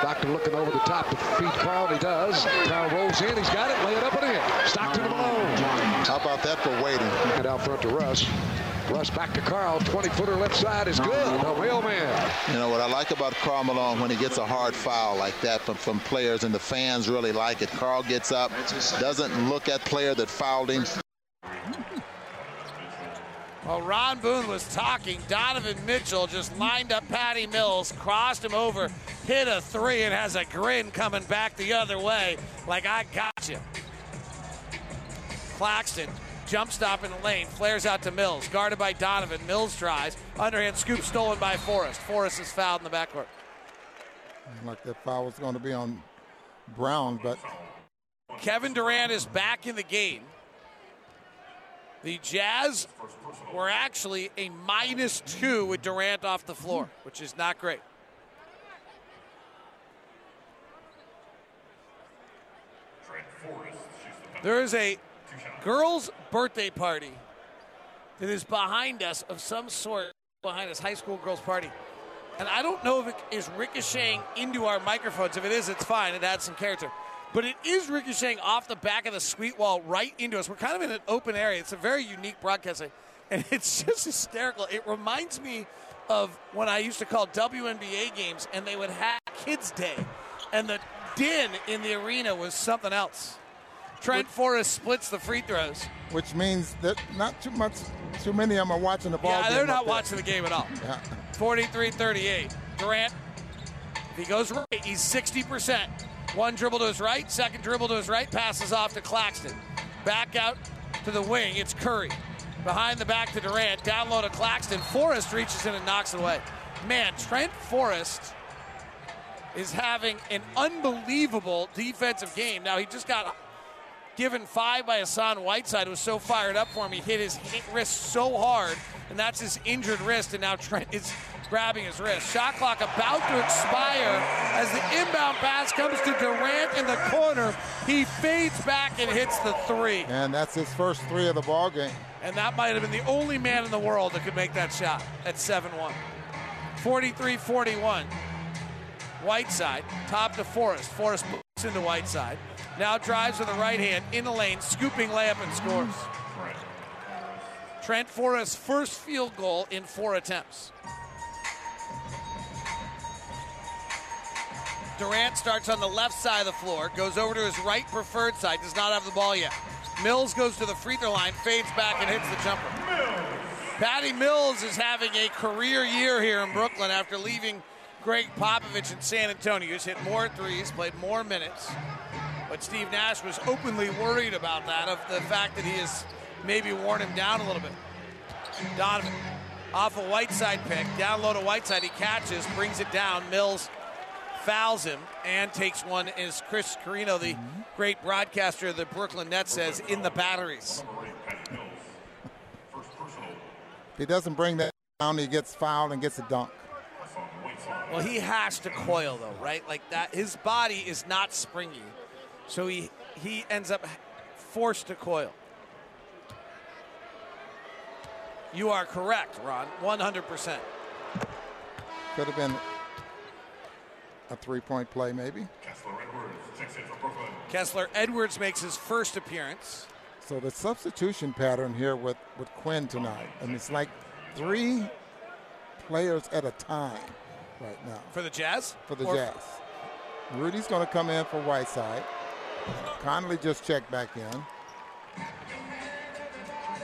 Stockton looking over the top to feed Karl. He does. Karl rolls in. He's got it. Lay it up and in. Stockton to Malone. How about that for waiting? And out front to Russ. Russ back to Karl. twenty-footer left side is good. A real man. You know what I like about Karl Malone, when he gets a hard foul like that from, from players, and the fans really like it. Karl gets up, doesn't look at player that fouled him. Well, Ron Boone was talking. Donovan Mitchell just lined up Patty Mills, crossed him over, hit a three, and has a grin coming back the other way, like, I got you. Claxton, jump stop in the lane, flares out to Mills, guarded by Donovan. Mills tries, underhand scoop stolen by Forrest. Forrest is fouled in the backcourt. Like that foul was going to be on Brown, but... Kevin Durant is back in the game. The Jazz were actually a minus two with Durant off the floor, which is not great. There is a girls' birthday party that is behind us of some sort, behind us, high school girls' party. And I don't know if it is ricocheting into our microphones. If it is, it's fine. It adds some character. But it is ricocheting off the back of the suite wall right into us. We're kind of in an open area. It's a very unique broadcast. And it's just hysterical. It reminds me of when I used to call W N B A games, and they would have Kids Day. And the din in the arena was something else. Trent which, Forrest splits the free throws. Which means that not too much, too many of them are watching the ball yeah, game. Yeah, they're not watching the game at all. Yeah. forty-three thirty-eight. Durant, if he goes right, he's sixty percent. One dribble to his right, second dribble to his right, passes off to Claxton. Back out to the wing, it's Curry. Behind the back to Durant, down low to Claxton. Forrest reaches in and knocks it away. Man, Trent Forrest is having an unbelievable defensive game. Now, he just got given five by Hassan Whiteside, who was so fired up for him. He hit his wrist so hard, and that's his injured wrist, and now Trent is grabbing his wrist. Shot clock about to expire as the inbound pass comes to Durant in the corner. He fades back and hits the three. And that's his first three of the ball game. And that might have been the only man in the world that could make that shot at seven one. forty-three forty-one. Whiteside, top to Forrest. Forrest moves into Whiteside. Now drives with the right hand in the lane, scooping layup and scores. Trent Forrest's first field goal in four attempts. Durant starts on the left side of the floor, goes over to his right preferred side, does not have the ball yet. Mills goes to the free throw line, fades back and hits the jumper. Mills. Patty Mills is having a career year here in Brooklyn after leaving Greg Popovich in San Antonio. He's hit more threes, played more minutes. But Steve Nash was openly worried about that, of the fact that he has maybe worn him down a little bit. Donovan off a Whiteside pick, down low to Whiteside, he catches, brings it down, Mills fouls him and takes one, as Chris Carino, the great broadcaster of the Brooklyn Nets, says, in the batteries. If he doesn't bring that down, he gets fouled and gets a dunk. Well, he has to coil, though, right? Like that, his body is not springy, so he, he ends up forced to coil. You are correct, Ron, one hundred percent. Could have been a three-point play, maybe. Kessler Edwards, takes it for Brooklyn. Kessler Edwards makes his first appearance. So the substitution pattern here with, with Quinn tonight, and it's like three players at a time right now. For the Jazz? For the or Jazz. Rudy's going to come in for Whiteside. Conley just checked back in.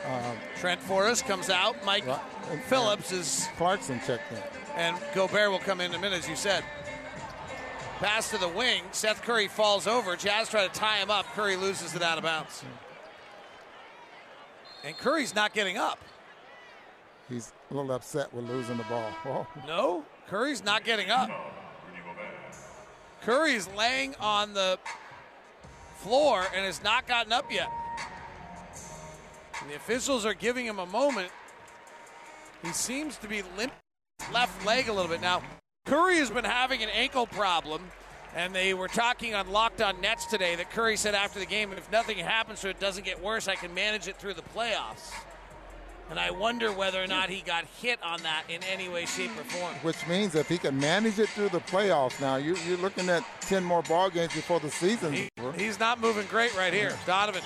Um, Trent Forrest comes out. Mike right, and, Phillips and is... Clarkson checked in. And Gobert will come in in a minute, as you said. Pass to the wing. Seth Curry falls over. Jazz try to tie him up. Curry loses it out of bounds. And Curry's not getting up. He's a little upset with losing the ball. Whoa. No, Curry's not getting up. Curry's laying on the floor and has not gotten up yet. And the officials are giving him a moment. He seems to be limping his left leg a little bit now. Curry has been having an ankle problem, and they were talking on Locked On Nets today that Curry said after the game, if nothing happens so it doesn't get worse, I can manage it through the playoffs. And I wonder whether or not he got hit on that in any way, shape, or form. Which means if he can manage it through the playoffs now, you, you're looking at ten more ball games before the season. He, he's not moving great right here. Donovan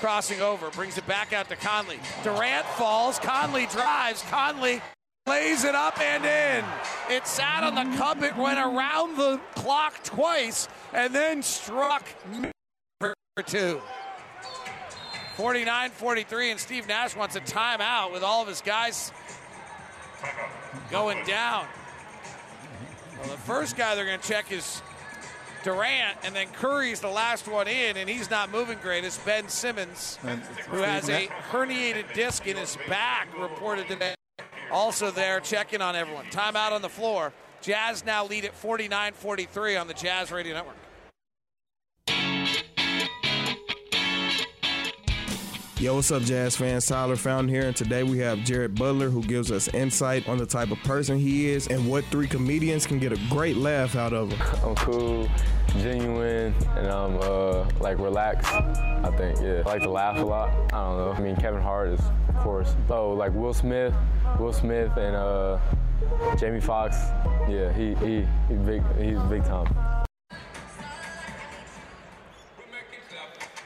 crossing over, brings it back out to Conley. Durant falls, Conley drives, Conley... lays it up and in. It sat on the cup. It went around the clock twice and then struck for two. forty-nine forty-three, and Steve Nash wants a timeout with all of his guys going down. Well, the first guy they're going to check is Durant, and then Curry's the last one in, and he's not moving great. It's Ben Simmons, who has a herniated disc in his back, reported today. Also there, checking on everyone. Timeout on the floor. Jazz now lead at forty-nine forty-three on the Jazz Radio Network. Yo, what's up, Jazz fans? Tyler Fountain here, and today we have Jared Butler, who gives us insight on the type of person he is and what three comedians can get a great laugh out of him. I'm cool, genuine, and I'm, uh, like, relaxed, I think, yeah. I like to laugh a lot. I don't know. I mean, Kevin Hart is, of course. Oh, like Will Smith, Will Smith and uh, Jamie Foxx. Yeah, he, he, he big, he's big time.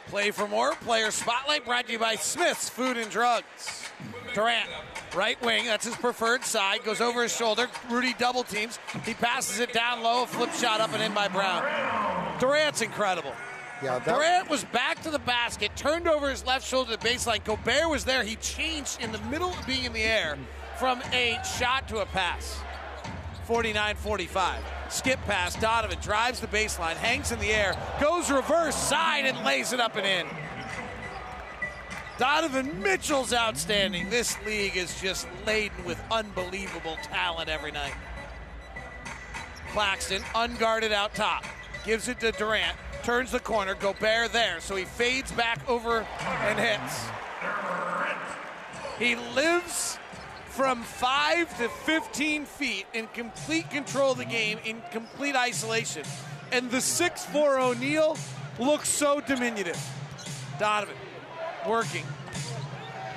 Play for more, Player Spotlight, brought to you by Smith's Food and Drugs. Durant, right wing, that's his preferred side, goes over his shoulder, Rudy double teams, he passes it down low, flip shot up and in by Brown. Durant's incredible. Yeah, that... Durant was back to the basket, turned over his left shoulder to the baseline. Gobert was there. He changed in the middle of being in the air from a shot to a pass. forty-nine forty-five. Skip pass. Donovan drives the baseline, hangs in the air, goes reverse side and lays it up and in. Donovan Mitchell's outstanding. This league is just laden with unbelievable talent every night. Claxton, unguarded out top, gives it to Durant. Turns the corner, Gobert there, so he fades back over and hits. He lives from five to fifteen feet in complete control of the game, in complete isolation. And the six foot four O'Neal looks so diminutive. Donovan working,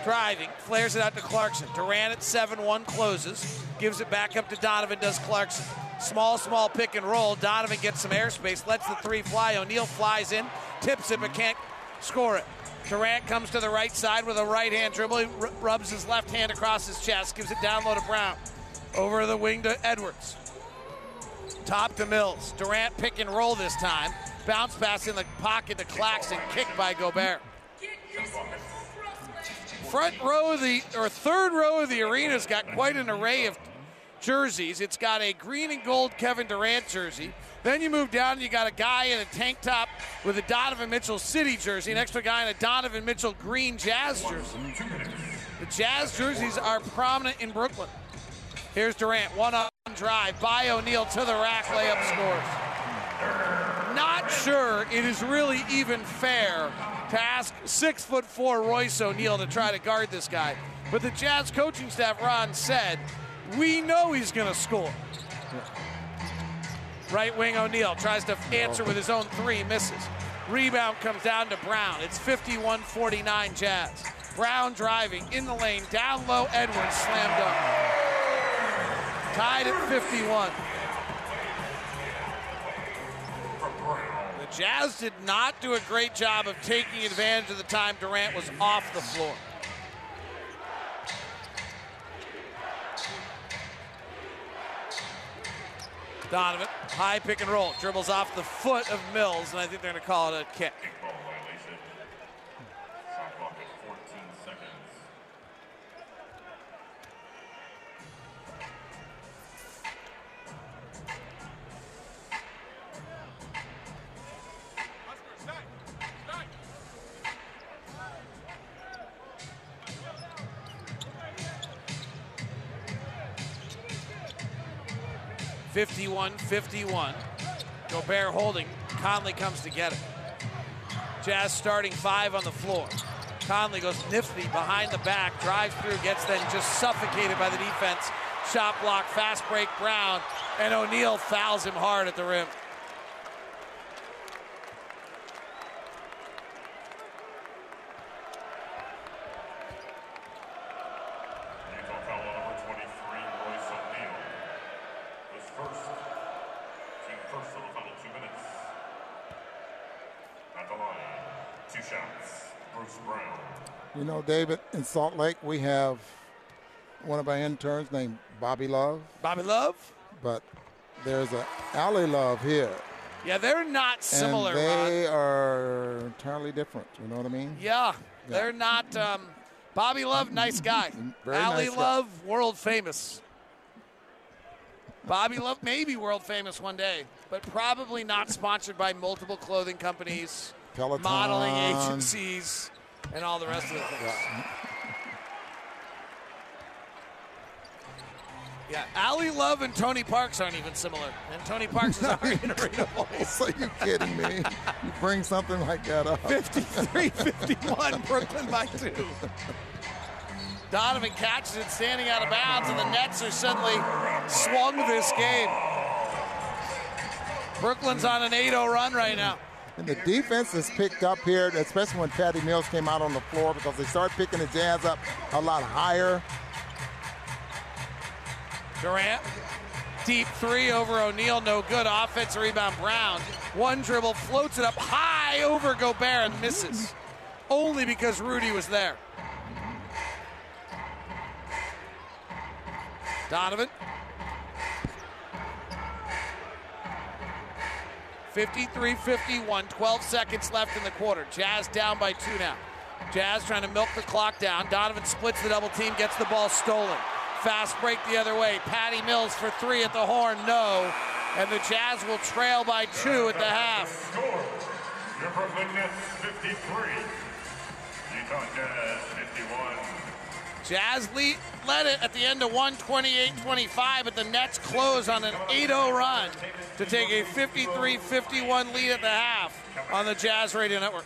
driving, flares it out to Clarkson. Durant at seven one closes, gives it back up to Donovan, does Clarkson. Small, small pick and roll. Donovan gets some airspace, lets the three fly. O'Neal flies in, tips it, but can't score it. Durant comes to the right side with a right-hand dribble. He r- rubs his left hand across his chest, gives it down low to Brown. Over the wing to Edwards. Top to Mills. Durant pick and roll this time. Bounce pass in the pocket to Claxton, kicked by Gobert. Front row of the, or third row of the arena's got quite an array of jerseys. It's got a green and gold Kevin Durant jersey. Then you move down and you got a guy in a tank top with a Donovan Mitchell City jersey, an extra guy in a Donovan Mitchell green Jazz jersey. The Jazz jerseys are prominent in Brooklyn. Here's Durant, one up on drive by O'Neal to the rack, layup scores. Not sure it is really even fair to ask six foot four Royce O'Neal to try to guard this guy. But the Jazz coaching staff, Ron, said, we know he's going to score. Right wing O'Neal tries to answer with his own three, misses. Rebound comes down to Brown. It's fifty-one forty-nine Jazz. Brown driving in the lane, down low, Edwards slammed up. Tied at fifty-one. The Jazz did not do a great job of taking advantage of the time Durant was off the floor. Donovan, high pick and roll, dribbles off the foot of Mills, and I think they're going to call it a kick. fifty-one fifty-one. Gobert holding. Conley comes to get it. Jazz starting five on the floor. Conley goes nifty behind the back, drives through, gets then just suffocated by the defense. Shot block, fast break, Brown, and O'Neal fouls him hard at the rim. You know, David, in Salt Lake, we have one of our interns named Bobby Love. Bobby Love? But there's an Allie Love here. Yeah, they're not similar, and they Ron. are entirely different, you know what I mean? Yeah, yeah. They're not. Um, Bobby Love, nice guy. Allie nice Love, guy. world famous. Bobby Love may be world famous one day, but probably not sponsored by multiple clothing companies, Peloton, modeling agencies, and all the rest of the things. Yeah. yeah, Allie Love and Tony Parks aren't even similar. And Tony Parks is already in arena voice. Are you kidding me? You bring something like that up. fifty-three fifty-one, Brooklyn by two. Donovan catches it standing out of bounds, and the Nets are suddenly swung this game. Brooklyn's on an eight oh run right now. And the defense is picked up here, especially when Patty Mills came out on the floor, because they started picking the Jazz up a lot higher. Durant, deep three over O'Neal, no good. Offense rebound, Brown. One dribble, floats it up high over Gobert and misses. Only because Rudy was there. Donovan. fifty-three fifty-one, twelve seconds left in the quarter. Jazz down by two now. Jazz trying to milk the clock down. Donovan splits the double team, gets the ball stolen. Fast break the other way. Patty Mills for three at the horn, no. And the Jazz will trail by two at the half. Your Brooklyn Nets fifty-three, Utah Jazz fifty-one. Jazz lead, led it at the end of one, twenty-eight twenty-five, but the Nets close on an eight oh run to take a fifty-three fifty-one lead at the half on the Jazz Radio Network.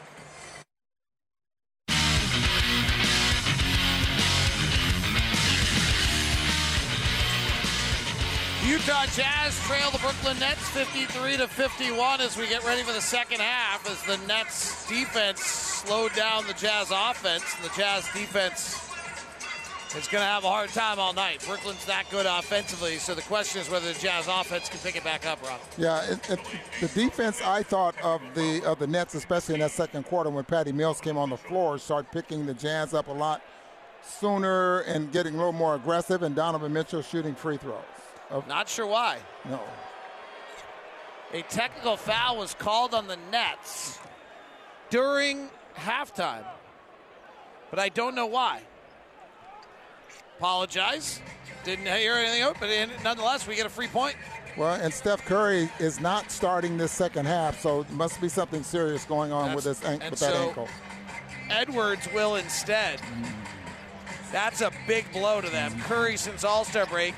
Utah Jazz trail the Brooklyn Nets fifty-three to fifty-one as we get ready for the second half, as the Nets defense slowed down the Jazz offense, and the Jazz defense is going to have a hard time all night. Brooklyn's not good offensively, so the question is whether the Jazz offense can pick it back up, Rob. Yeah, it, it, the defense, I thought, of the of the Nets, especially in that second quarter when Patty Mills came on the floor, started picking the Jazz up a lot sooner and getting a little more aggressive, and Donovan Mitchell shooting free throws. Of, Not sure why. No. A technical foul was called on the Nets during halftime, but I don't know why. Apologize. Didn't hear anything out, but nonetheless, we get a free point. Well, and Steph Curry is not starting this second half, so it must be something serious going on That's, with, his an- with so that ankle. Edwards will instead. Mm. That's a big blow to them. Mm. Curry, since All-Star break,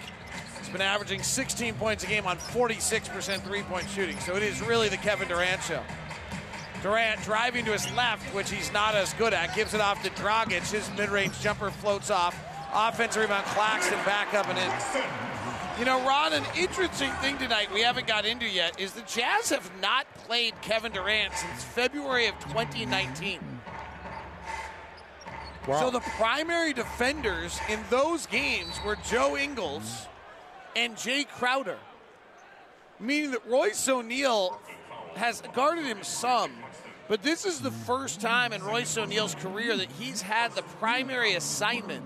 has been averaging sixteen points a game on forty-six percent three-point shooting, so it is really the Kevin Durant show. Durant driving to his left, which he's not as good at, gives it off to Dragić. His mid-range jumper floats off. Offensive rebound, Claxton back up and in. You know, Ron, an interesting thing tonight we haven't got into yet is the Jazz have not played Kevin Durant since February of twenty nineteen. Wow. So the primary defenders in those games were Joe Ingles and Jay Crowder, meaning that Royce O'Neal has guarded him some. But this is the first time in Royce O'Neal's career that he's had the primary assignment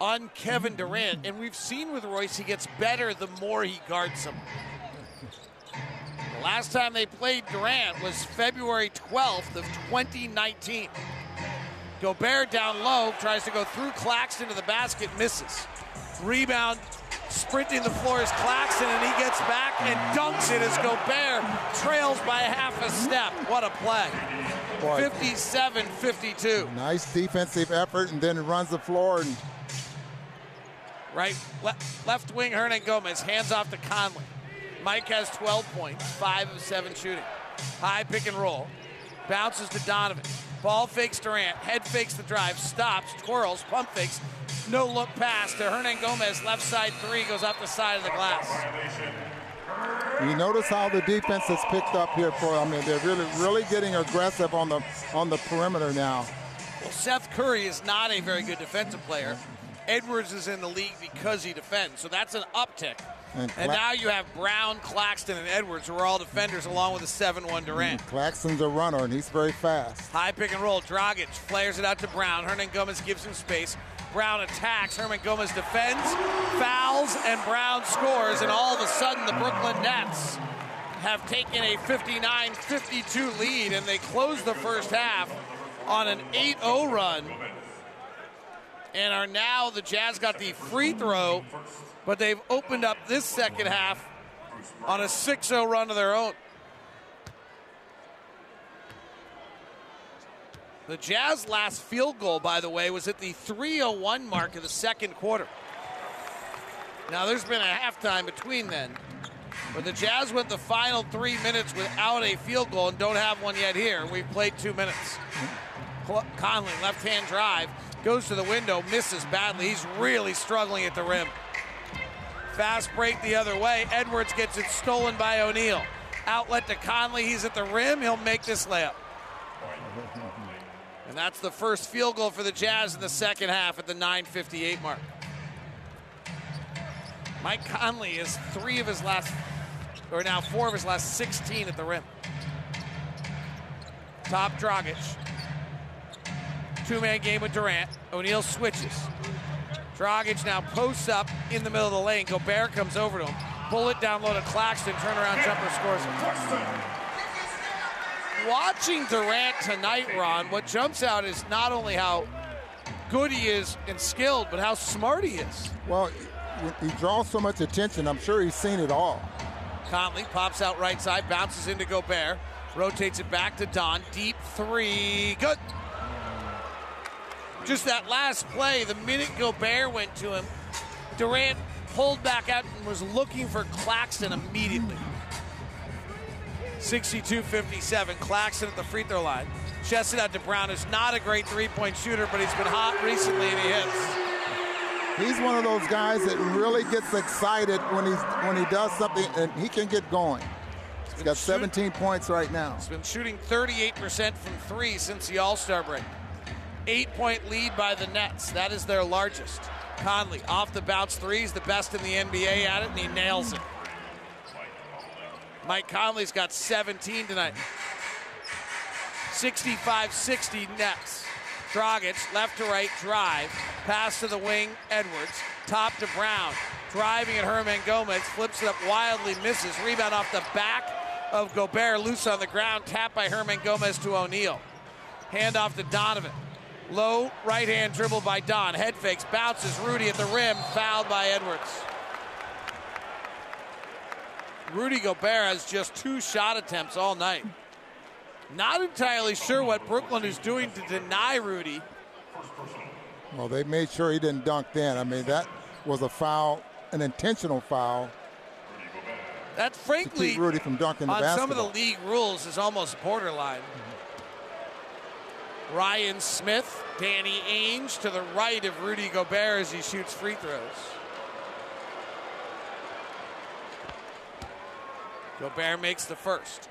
on Kevin Durant, and we've seen with Royce, he gets better the more he guards him. The last time they played Durant was February twelfth of twenty nineteen. Gobert down low, tries to go through Claxton to the basket, misses. Rebound, sprinting the floor is Claxton, and he gets back and dunks it as Gobert trails by half a step. What a play. fifty-seven fifty-two. Nice defensive effort, and then runs the floor and Right, Le- left wing Hernangómez hands off to Conley. Mike has twelve points, five of seven shooting. High pick and roll, bounces to Donovan. Ball fakes Durant, head fakes the drive, stops, twirls, pump fakes. No look pass to Hernangómez, left side three goes up the side of the glass. You notice how the defense has picked up here for, I mean, they're really, really getting aggressive on the on the perimeter now. Well, Seth Curry is not a very good defensive player. Edwards is in the league because he defends, so that's an uptick. And, Cla- and now you have Brown, Claxton, and Edwards, who are all defenders, along with a seven one Durant. Mm, Claxton's a runner, and he's very fast. High pick and roll. Dragić flares it out to Brown. Hernangómez gives him space. Brown attacks. Hernangómez defends, fouls, and Brown scores. And all of a sudden, the Brooklyn Nets have taken a fifty-nine fifty-two lead, and they close the first half on an eight oh run. And are now, the Jazz got the free throw, but they've opened up this second half on a six oh run of their own. The Jazz last field goal, by the way, was at the three oh one mark of the second quarter. Now, there's been a halftime between then, but the Jazz went the final three minutes without a field goal and don't have one yet here. We've played two minutes. Conley, left-hand drive. Goes to the window, misses badly. He's really struggling at the rim. Fast break the other way. Edwards gets it stolen by O'Neal. Outlet to Conley. He's at the rim. He'll make this layup. And that's the first field goal for the Jazz in the second half at the nine fifty-eight mark. Mike Conley is three of his last, or now four of his last sixteen at the rim. Top Dragić. Two-man game with Durant. O'Neal switches. Dragić now posts up in the middle of the lane. Gobert comes over to him. Bullet down low to Claxton. Turnaround jumper scores. Watching Durant tonight, Ron, what jumps out is not only how good he is and skilled, but how smart he is. Well, he draws so much attention. I'm sure he's seen it all. Conley pops out right side, bounces into Gobert, rotates it back to Don. Deep three. Good. Just that last play, the minute Gobert went to him, Durant pulled back out and was looking for Claxton immediately. sixty-two fifty-seven, Claxton at the free throw line. Chests it out to Brown, who's not a great three-point shooter, but he's been hot recently and he hits. He's one of those guys that really gets excited when he's when he does something, and he can get going. He's got seventeen points right now. He's been shooting thirty-eight percent from three since the All-Star break. Eight-point lead by the Nets. That is their largest. Conley off the bounce three. He's the best in the N B A at it, and he nails it. Mike Conley's got seventeen tonight. sixty-five sixty Nets. Dragić, left to right, drive. Pass to the wing, Edwards. Top to Brown. Driving at Hernangómez, flips it up wildly, misses. Rebound off the back of Gobert, loose on the ground. Tap by Hernangómez to O'Neal. Hand off to Donovan. Low right-hand dribble by Don. Head fakes, bounces. Rudy at the rim, fouled by Edwards. Rudy Gobert has just two shot attempts all night. Not entirely sure what Brooklyn is doing to deny Rudy. Well, they made sure he didn't dunk then. I mean, that was a foul, an intentional foul. That, frankly, to keep Rudy from dunking the basketball. On some of the league rules is almost borderline. Mm-hmm. Ryan Smith, Danny Ainge to the right of Rudy Gobert as he shoots free throws. Gobert makes the first.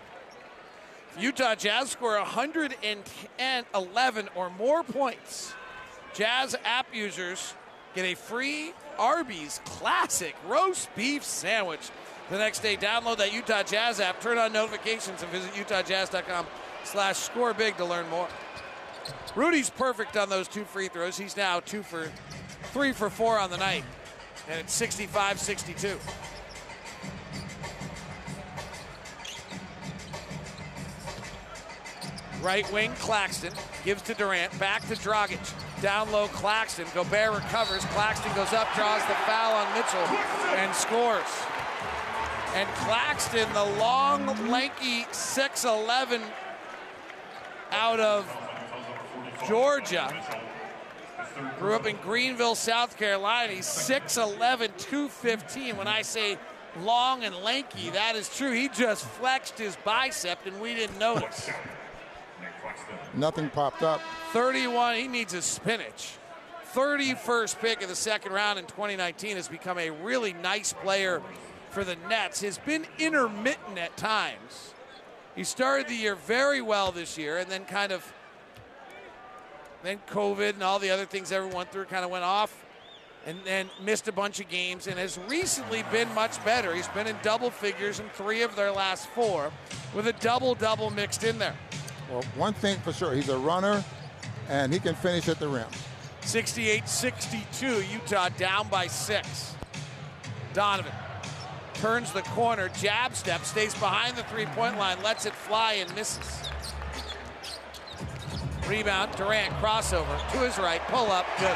Utah Jazz score one hundred eleven or more points. Jazz app users get a free Arby's Classic roast beef sandwich. The next day, download that Utah Jazz app, turn on notifications, and visit utah jazz dot com slash score big to learn more. Rudy's perfect on those two free throws. He's now two for three for four on the night, and it's sixty-five sixty-two. Right wing, Claxton gives to Durant, back to Dragić. Down low, Claxton. Gobert recovers. Claxton goes up, draws the foul on Mitchell, and scores. And Claxton, the long, lanky six eleven out of Georgia. Grew up in Greenville, South Carolina. He's six eleven, two fifteen. When I say long and lanky, that is true. He just flexed his bicep, and we didn't notice. Nothing popped up. thirty-one, he needs his spinach. thirty-first pick of the second round in twenty nineteen, has become a really nice player for the Nets. He's been intermittent at times. He started the year very well this year, and then kind of, then COVID and all the other things everyone went through kind of went off, and then missed a bunch of games, and has recently been much better. He's been in double figures in three of their last four, with a double-double mixed in there. Well, one thing for sure, he's a runner, and he can finish at the rim. sixty-eight sixty-two, Utah down by six. Donovan turns the corner, jab step, stays behind the three-point line, lets it fly and misses. Rebound, Durant crossover, to his right, pull up, good.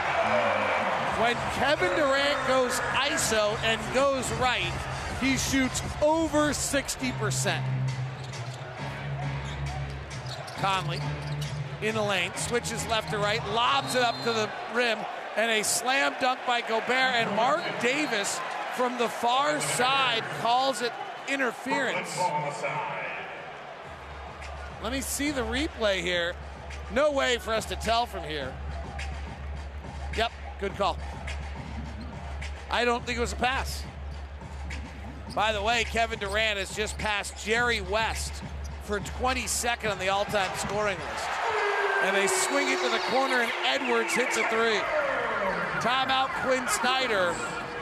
When Kevin Durant goes I S O and goes right, he shoots over sixty percent. Conley in the lane, switches left to right, lobs it up to the rim, and a slam dunk by Gobert, and Mark Davis from the far side calls it interference. Let me see the replay here. No way for us to tell from here. Yep, good call. I don't think it was a pass. By the way, Kevin Durant has just passed Jerry West for twenty-second on the all-time scoring list. And they swing it to the corner, and Edwards hits a three. Timeout, Quinn Snyder.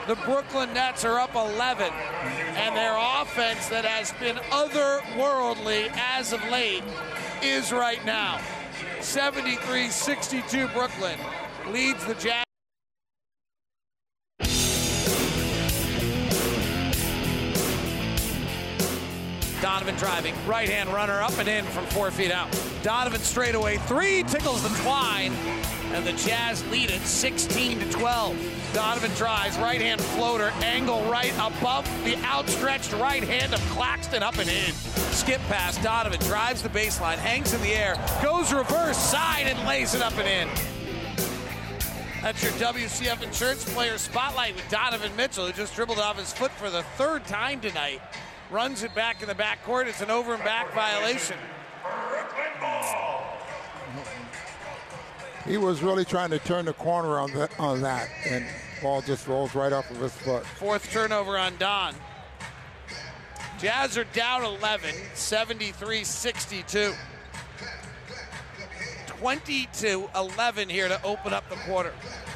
The Brooklyn Nets are up eleven, and their offense that has been otherworldly as of late is right now. seventy-three sixty-two Brooklyn leads the Jazz. Donovan driving, right hand runner up and in from four feet out. Donovan straightaway three, tickles the twine, and the Jazz lead it sixteen to twelve. Donovan drives, right hand floater, angle right above the outstretched right hand of Claxton, up and in. Skip pass, Donovan drives the baseline, hangs in the air, goes reverse side and lays it up and in. That's your W C F Insurance Player Spotlight with Donovan Mitchell, who just dribbled off his foot for the third time tonight. Runs it back in the backcourt. It's an over and back violation. He was really trying to turn the corner on that, on that, and ball just rolls right off of his foot. Fourth turnover on Don. Jazz are down eleven, seventy-three sixty-two. twenty-two eleven here to open up the quarter.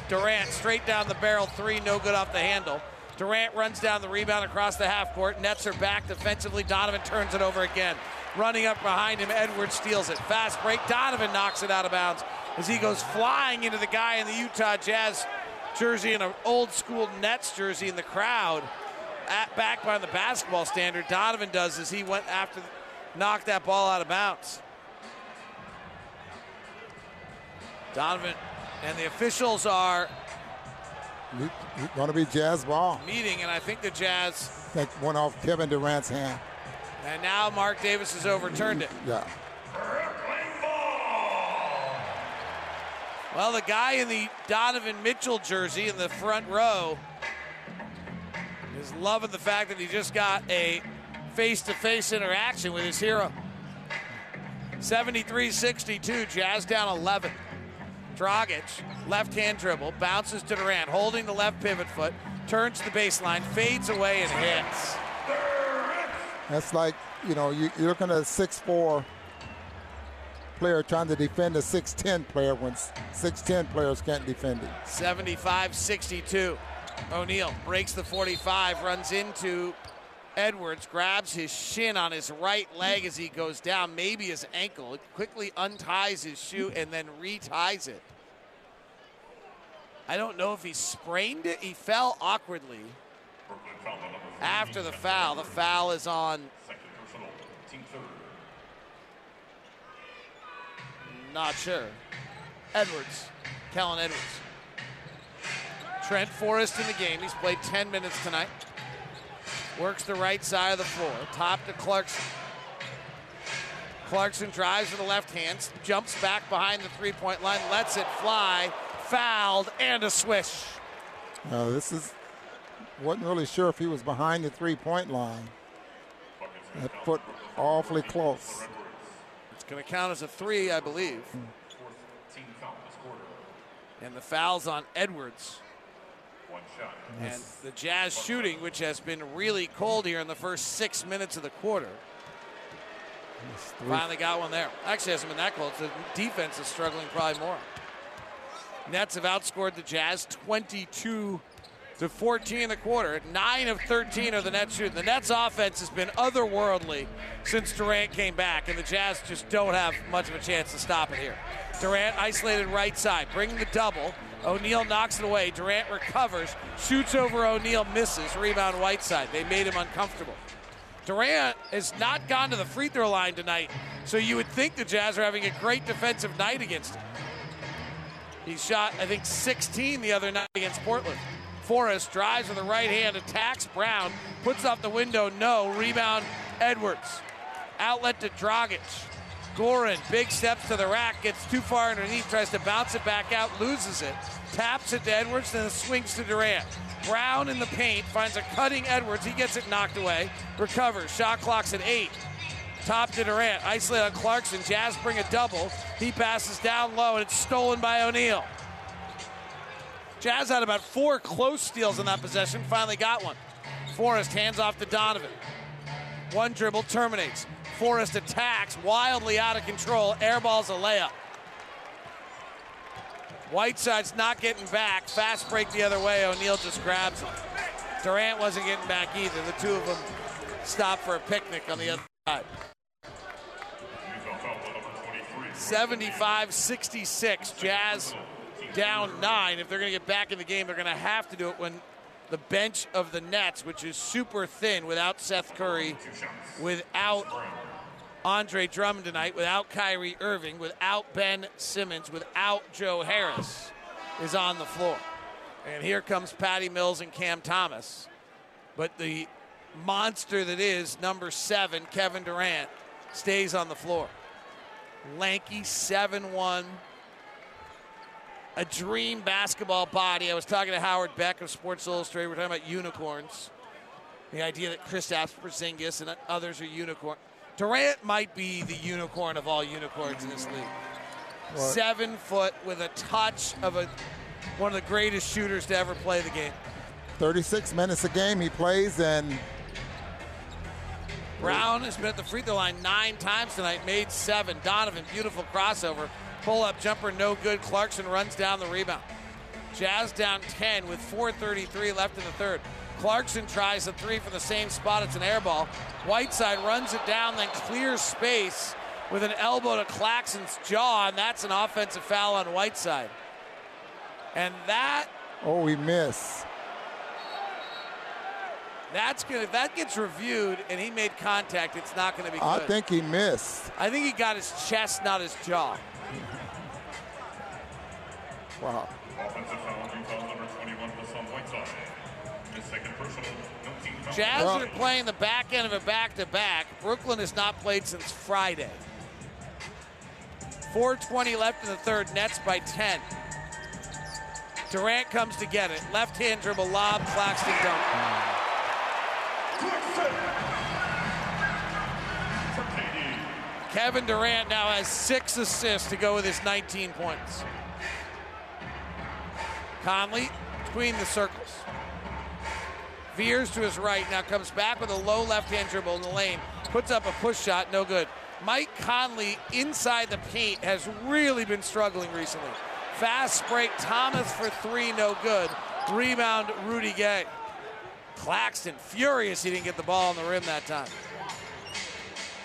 Durant straight down the barrel, three, no good off the handle. Durant runs down the rebound across the half court. Nets are back defensively. Donovan turns it over again. Running up behind him, Edwards steals it. Fast break, Donovan knocks it out of bounds as he goes flying into the guy in the Utah Jazz jersey and an old school Nets jersey in the crowd. At, back by the basketball standard, Donovan does as he went after, knocked that ball out of bounds. Donovan and the officials are going to be Jazz ball. Meeting, and I think the Jazz. That went off Kevin Durant's hand. And now Mark Davis has overturned it. Yeah. Well, the guy in the Donovan Mitchell jersey in the front row is loving the fact that he just got a face-to-face interaction with his hero. seventy-three sixty-two, Jazz down eleven. Dragić, left-hand dribble, bounces to Durant, holding the left pivot foot, turns to the baseline, fades away and hits. That's like, you know, you're looking at a six four player trying to defend a six ten player when six ten players can't defend it. seventy-five sixty-two. O'Neal breaks the forty-five, runs into Edwards, grabs his shin on his right leg as he goes down, maybe his ankle. It quickly unties his shoe and then reties it. I don't know if he sprained it. He fell awkwardly after the foul. The foul is on not sure. Edwards, Kellen Edwards. Trent Forrest in the game. He's played ten minutes tonight. Works the right side of the floor, top to Clarkson. Clarkson drives with the left hand, jumps back behind the three-point line, lets it fly, fouled, and a swish. Uh, this is, wasn't really sure if he was behind the three-point line. That foot awfully close. It's going to count as a three, I believe. Mm. And the foul's on Edwards. One shot. And yes. The Jazz shooting, which has been really cold here in the first six minutes of the quarter. Yes, finally got one there. Actually, hasn't been that cold. The defense is struggling probably more. Nets have outscored the Jazz twenty-two to fourteen in the quarter. nine of thirteen are the Nets shooting. The Nets offense has been otherworldly since Durant came back, and the Jazz just don't have much of a chance to stop it here. Durant isolated right side, bringing the double. O'Neal knocks it away. Durant recovers, shoots over O'Neal, misses. Rebound Whiteside. They made him uncomfortable. Durant has not gone to the free throw line tonight, so you would think the Jazz are having a great defensive night against him. He shot, I think, sixteen the other night against Portland. Forrest drives with the right hand, attacks Brown, puts off the window, no. Rebound Edwards. Outlet to Dragić. Goran, big steps to the rack, gets too far underneath, tries to bounce it back out, loses it, taps it to Edwards, then swings to Durant. Brown in the paint, finds a cutting Edwards, he gets it knocked away, recovers, shot clock's at eight. Top to Durant, isolate on Clarkson, Jazz bring a double, he passes down low and it's stolen by O'Neal. Jazz had about four close steals in that possession, finally got one. Forrest hands off to Donovan. One dribble, terminates. Forrest attacks, wildly out of control, airballs a layup. Whiteside's not getting back, fast break the other way, O'Neal just grabs him. Durant wasn't getting back either, the two of them stopped for a picnic on the other side. seventy-five sixty-six, Jazz down nine. If they're gonna get back in the game, they're gonna have to do it when the bench of the Nets, which is super thin without Seth Curry, without Andre Drummond tonight, without Kyrie Irving, without Ben Simmons, without Joe Harris, is on the floor. And here comes Patty Mills and Cam Thomas. But the monster that is number seven, Kevin Durant, stays on the floor. Lanky, seven one, a dream basketball body. I was talking to Howard Beck of Sports Illustrated. We're talking about unicorns. The idea that Kristaps Porzingis and others are unicorn. Durant might be the unicorn of all unicorns in this league. What? Seven foot with a touch of a one of the greatest shooters to ever play the game. thirty-six minutes a game he plays, and Brown has been at the free throw line nine times tonight, made seven. Donovan, beautiful crossover. Pull-up jumper, no good. Clarkson runs down the rebound. Jazz down ten with four thirty-three left in the third. Clarkson tries a three from the same spot. It's an air ball. Whiteside runs it down, then clears space with an elbow to Claxton's jaw, and that's an offensive foul on Whiteside. And that... Oh, we miss. That's gonna, if that gets reviewed and he made contact, it's not going to be good. I think he missed. I think he got his chest, not his jaw. Wow. Offensive foul, recall number twenty-one, Hassan Whiteside. His second personal, no. Jazz well. are playing the back end of a back-to-back. Brooklyn has not played since Friday. four twenty left in the third, Nets by ten. Durant comes to get it. Left-hand dribble, lob, Claxton dunk. Kevin Durant now has six assists to go with his nineteen points. Conley between the circles. Veers to his right, now comes back with a low left-hand dribble in the lane. Puts up a push shot, no good. Mike Conley inside the paint has really been struggling recently. Fast break, Thomas for three, no good. Rebound, Rudy Gay. Claxton furious he didn't get the ball on the rim that time.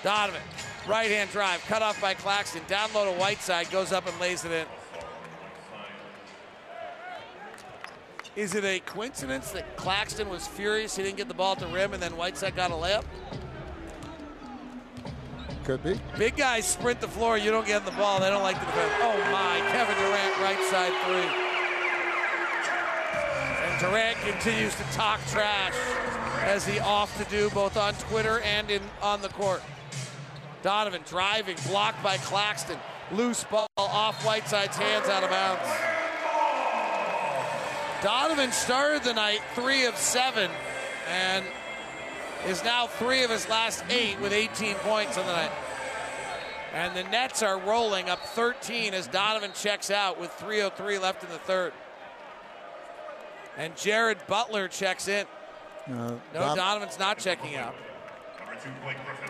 Donovan, right-hand drive, cut off by Claxton, down low to Whiteside, goes up and lays it in. Is it a coincidence that Claxton was furious he didn't get the ball at the rim and then Whiteside got a layup? Could be. Big guys sprint the floor, you don't get the ball, they don't like the defense. Oh my, Kevin Durant, right side three. Durant continues to talk trash as he off to do both on Twitter and in on the court. Donovan driving, blocked by Claxton. Loose ball off Whiteside's hands, out of bounds. Donovan started the night three of seven and is now three of his last eight with eighteen points on the night. And the Nets are rolling up thirteen as Donovan checks out with three oh three left in the third. And Jared Butler checks in. Uh, no, Don- Donovan's not checking out.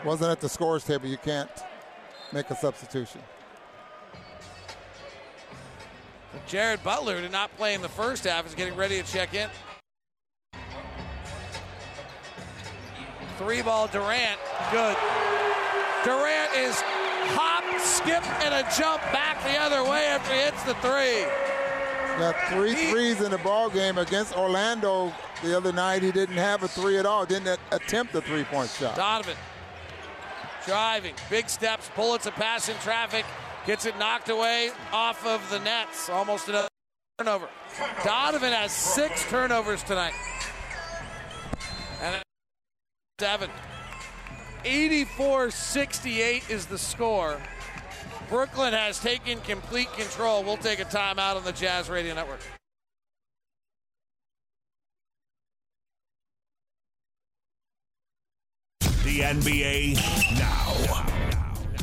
Wasn't at the scores table. You can't make a substitution. But Jared Butler did not play in the first half. Is getting ready to check in. Three ball, Durant. Good. Durant is hop, skip, and a jump back the other way after he hits the three. Got three threes in the ball game against Orlando the other night. He didn't have a three at all. Didn't attempt a three-point shot. Donovan driving, big steps, bullets a pass in traffic, gets it knocked away off of the Nets. Almost another turnover. Donovan has six turnovers tonight. And seven. eighty-four sixty-eight is the score. Brooklyn has taken complete control. We'll take a timeout on the Jazz Radio Network. The N B A now.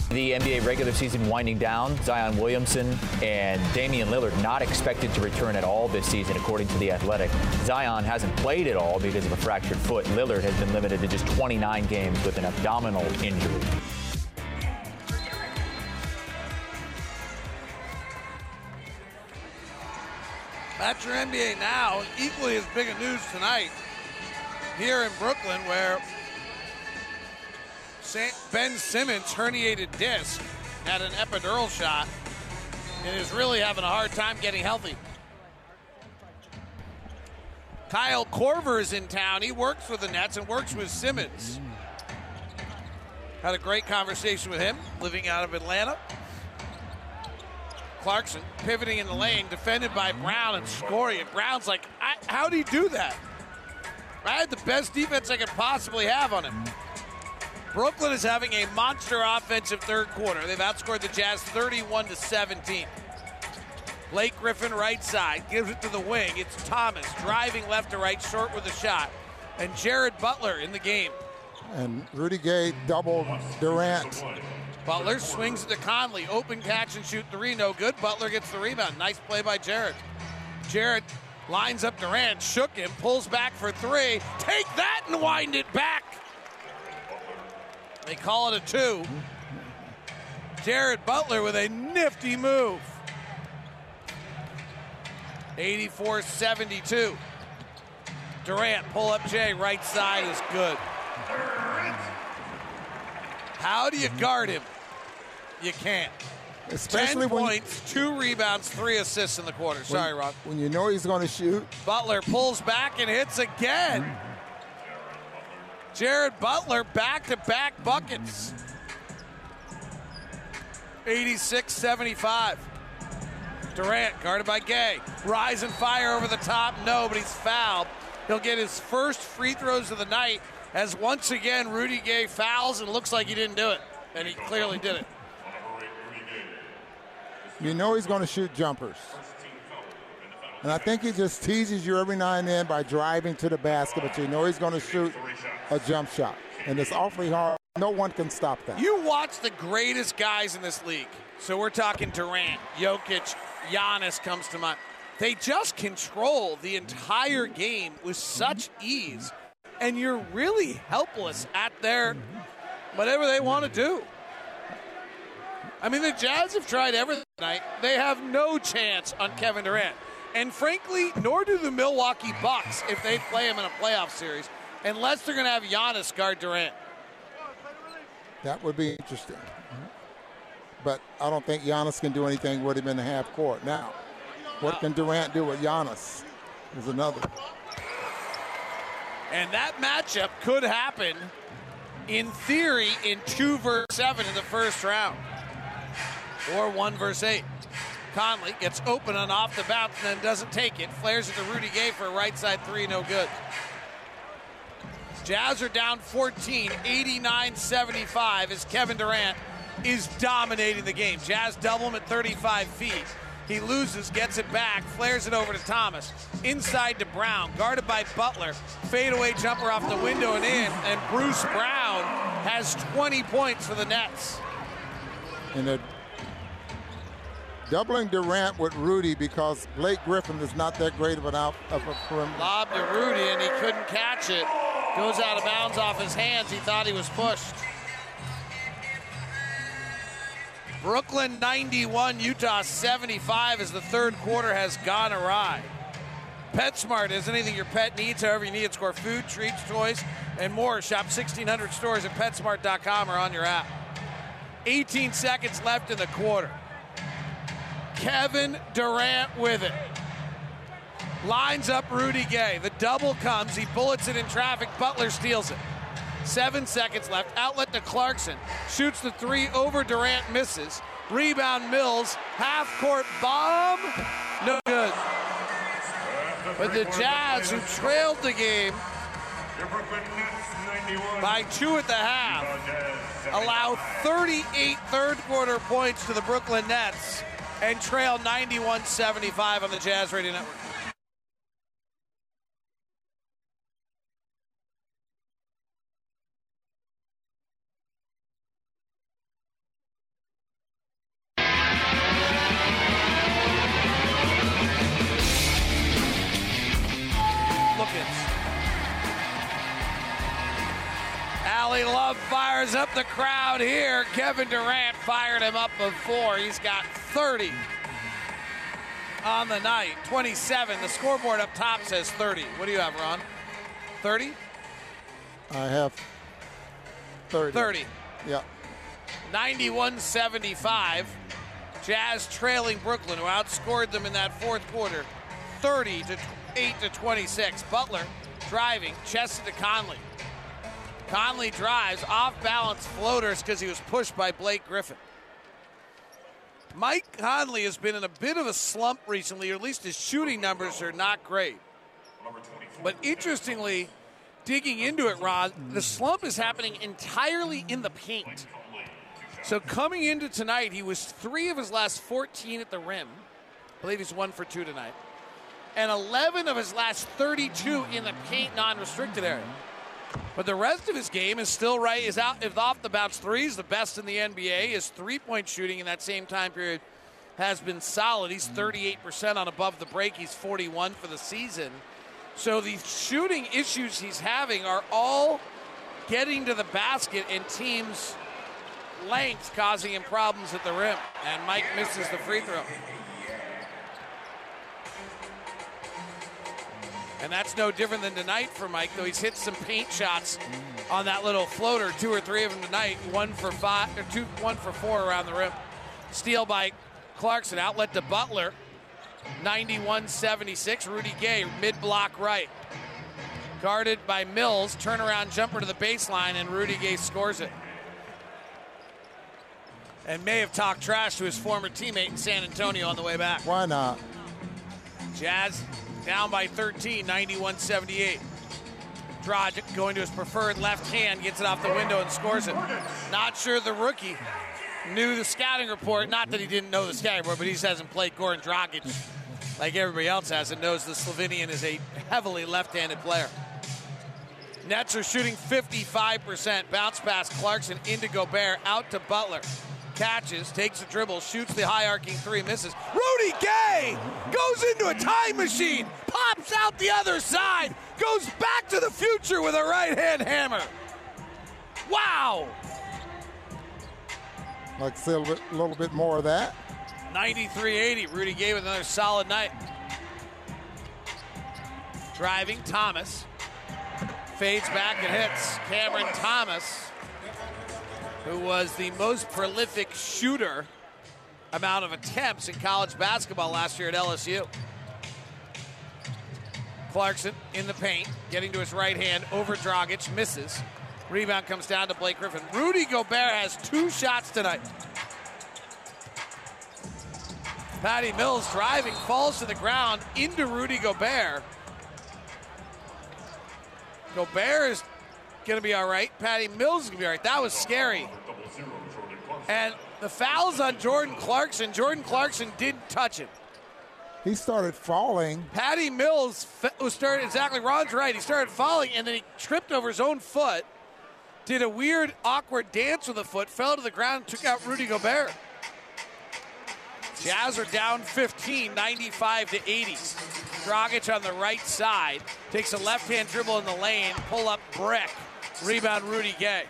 The N B A regular season winding down. Zion Williamson and Damian Lillard not expected to return at all this season, according to The Athletic. Zion hasn't played at all because of a fractured foot. Lillard has been limited to just twenty-nine games with an abdominal injury. That's your N B A now. Equally as big a news tonight here in Brooklyn, where Ben Simmons' herniated disc had an epidural shot and is really having a hard time getting healthy. Kyle Korver is in town. He works with the Nets and works with Simmons. Had a great conversation with him, living out of Atlanta. Clarkson pivoting in the lane, defended by Brown and scoring. And Brown's like, I, how do you do that? I had the best defense I could possibly have on him. Brooklyn is having a monster offensive third quarter. They've outscored the Jazz thirty-one to seventeen. Blake Griffin right side, gives it to the wing. It's Thomas driving left to right, short with a shot. And Jared Butler in the game. And Rudy Gay doubled Durant. Butler swings it to Conley. Open catch and shoot three, no good. Butler gets the rebound. Nice play by Jared. Jared lines up Durant, shook him, pulls back for three. Take that and wind it back. They call it a two. Jared Butler with a nifty move. eighty-four seventy-two. Durant, pull up Jay, right side is good. How do you guard him? You can't. Especially Ten when points, you, two rebounds, three assists in the quarter. When, Sorry, Rob. When you know he's going to shoot. Butler pulls back and hits again. Jared Butler back-to-back buckets. eighty-six seventy-five. Durant guarded by Gay. Rise and fire over the top. No, but he's fouled. He'll get his first free throws of the night as once again Rudy Gay fouls and looks like he didn't do it. And he clearly did it. You know he's going to shoot jumpers. And I think he just teases you every now and then by driving to the basket, but you know he's going to shoot a jump shot. And it's awfully hard. No one can stop that. You watch the greatest guys in this league. So we're talking Durant, Jokic, Giannis comes to mind. They just control the entire game with such ease, and you're really helpless at their whatever they want to do. I mean, the Jazz have tried everything tonight. They have no chance on Kevin Durant. And frankly, nor do the Milwaukee Bucks if they play him in a playoff series, unless they're going to have Giannis guard Durant. That would be interesting. But I don't think Giannis can do anything with him in the half court. Now, what can Durant do with Giannis is another. And that matchup could happen, in theory, in two versus seven in the first round. Or one versus eight. Conley gets open and off the bounce and then doesn't take it. Flares it to Rudy Gay for a right side three, no good. Jazz are down fourteen, eighty-nine seventy-five as Kevin Durant is dominating the game. Jazz double him at thirty-five feet. He loses, gets it back, flares it over to Thomas. Inside to Brown, guarded by Butler. Fadeaway jumper off the window and in, and Bruce Brown has twenty points for the Nets. And they're doubling Durant with Rudy because Blake Griffin is not that great of an out of a perimeter. Lob to Rudy and he couldn't catch it. Goes out of bounds off his hands. He thought he was pushed. Brooklyn ninety-one, Utah seventy-five as the third quarter has gone awry. PetSmart is anything your pet needs, however you need it. Score food, treats, toys, and more. Shop sixteen hundred stores at PetSmart dot com or on your app. eighteen seconds left in the quarter. Kevin Durant with it. Lines up Rudy Gay. The double comes. He bullets it in traffic. Butler steals it. Seven seconds left. Outlet to Clarkson. Shoots the three over Durant, misses. Rebound Mills. Half-court bomb. No good. But the Jazz, who trailed the game by two at the half, allow thirty-eight third-quarter points to the Brooklyn Nets and trail ninety-one seventy-five on the Jazz Radio Network. Fires up the crowd here. Kevin Durant fired him up before. He's got thirty on the night. twenty-seven. The scoreboard up top says thirty. What do you have, Ron? thirty? I have thirty. thirty. Yeah. ninety-one seventy-five. Jazz trailing Brooklyn, who outscored them in that fourth quarter, 30 to eight to twenty-six. Butler driving, chested to Conley. Conley drives, off-balance floaters because he was pushed by Blake Griffin. Mike Conley has been in a bit of a slump recently, or at least his shooting numbers are not great. But interestingly, digging into it, Rod, the slump is happening entirely in the paint. So coming into tonight, he was three of his last fourteen at the rim. I believe he's one for two tonight. And eleven of his last thirty-two in the paint, non-restricted area. But the rest of his game is still right, is out, if off the bounce threes, the best in the N B A. His three-point shooting in that same time period has been solid. He's thirty-eight percent on above the break. He's forty-one for the season. So the shooting issues he's having are all getting to the basket and teams' length causing him problems at the rim. And Mike misses the free throw. And that's no different than tonight for Mike, though he's hit some paint shots on that little floater, two or three of them tonight, one for five, or two, one for four around the rim. Steal by Clarkson, outlet to Butler, ninety-one seventy-six. Rudy Gay, mid-block right. Guarded by Mills, turnaround jumper to the baseline, and Rudy Gay scores it. And may have talked trash to his former teammate in San Antonio on the way back. Why not? Jazz down by thirteen, ninety-one seventy-eight. Dragić going to his preferred left hand, gets it off the window and scores it. Not sure the rookie knew the scouting report. Not that he didn't know the scouting report, but he hasn't played Goran Dragić like everybody else has and knows the Slovenian is a heavily left-handed player. Nets are shooting fifty-five percent. Bounce pass Clarkson into Gobert, out to Butler. Catches, takes a dribble, shoots the high-arcing three, misses. Rudy Gay goes into a time machine, pops out the other side, goes back to the future with a right-hand hammer. Wow! Like a little bit, little bit more of that. ninety-three eighty, Rudy Gay with another solid night. Driving, Thomas. Fades back and hits. Cameron Thomas, who was the most prolific shooter amount of attempts in college basketball last year at L S U. Clarkson in the paint, getting to his right hand, over Dragić, misses. Rebound comes down to Blake Griffin. Rudy Gobert has two shots tonight. Patty Mills driving, falls to the ground, into Rudy Gobert. Gobert is going to be all right. Patty Mills is going to be all right. That was scary. And the foul's on Jordan Clarkson. Jordan Clarkson didn't touch him. He started falling. Patty Mills was started exactly. Ron's right. He started falling, and then he tripped over his own foot, did a weird, awkward dance with a foot, fell to the ground, and took out Rudy Gobert. Jazz are down fifteen, ninety-five to eighty. Dragić on the right side takes a left-hand dribble in the lane, pull up brick. Rebound Rudy Gay.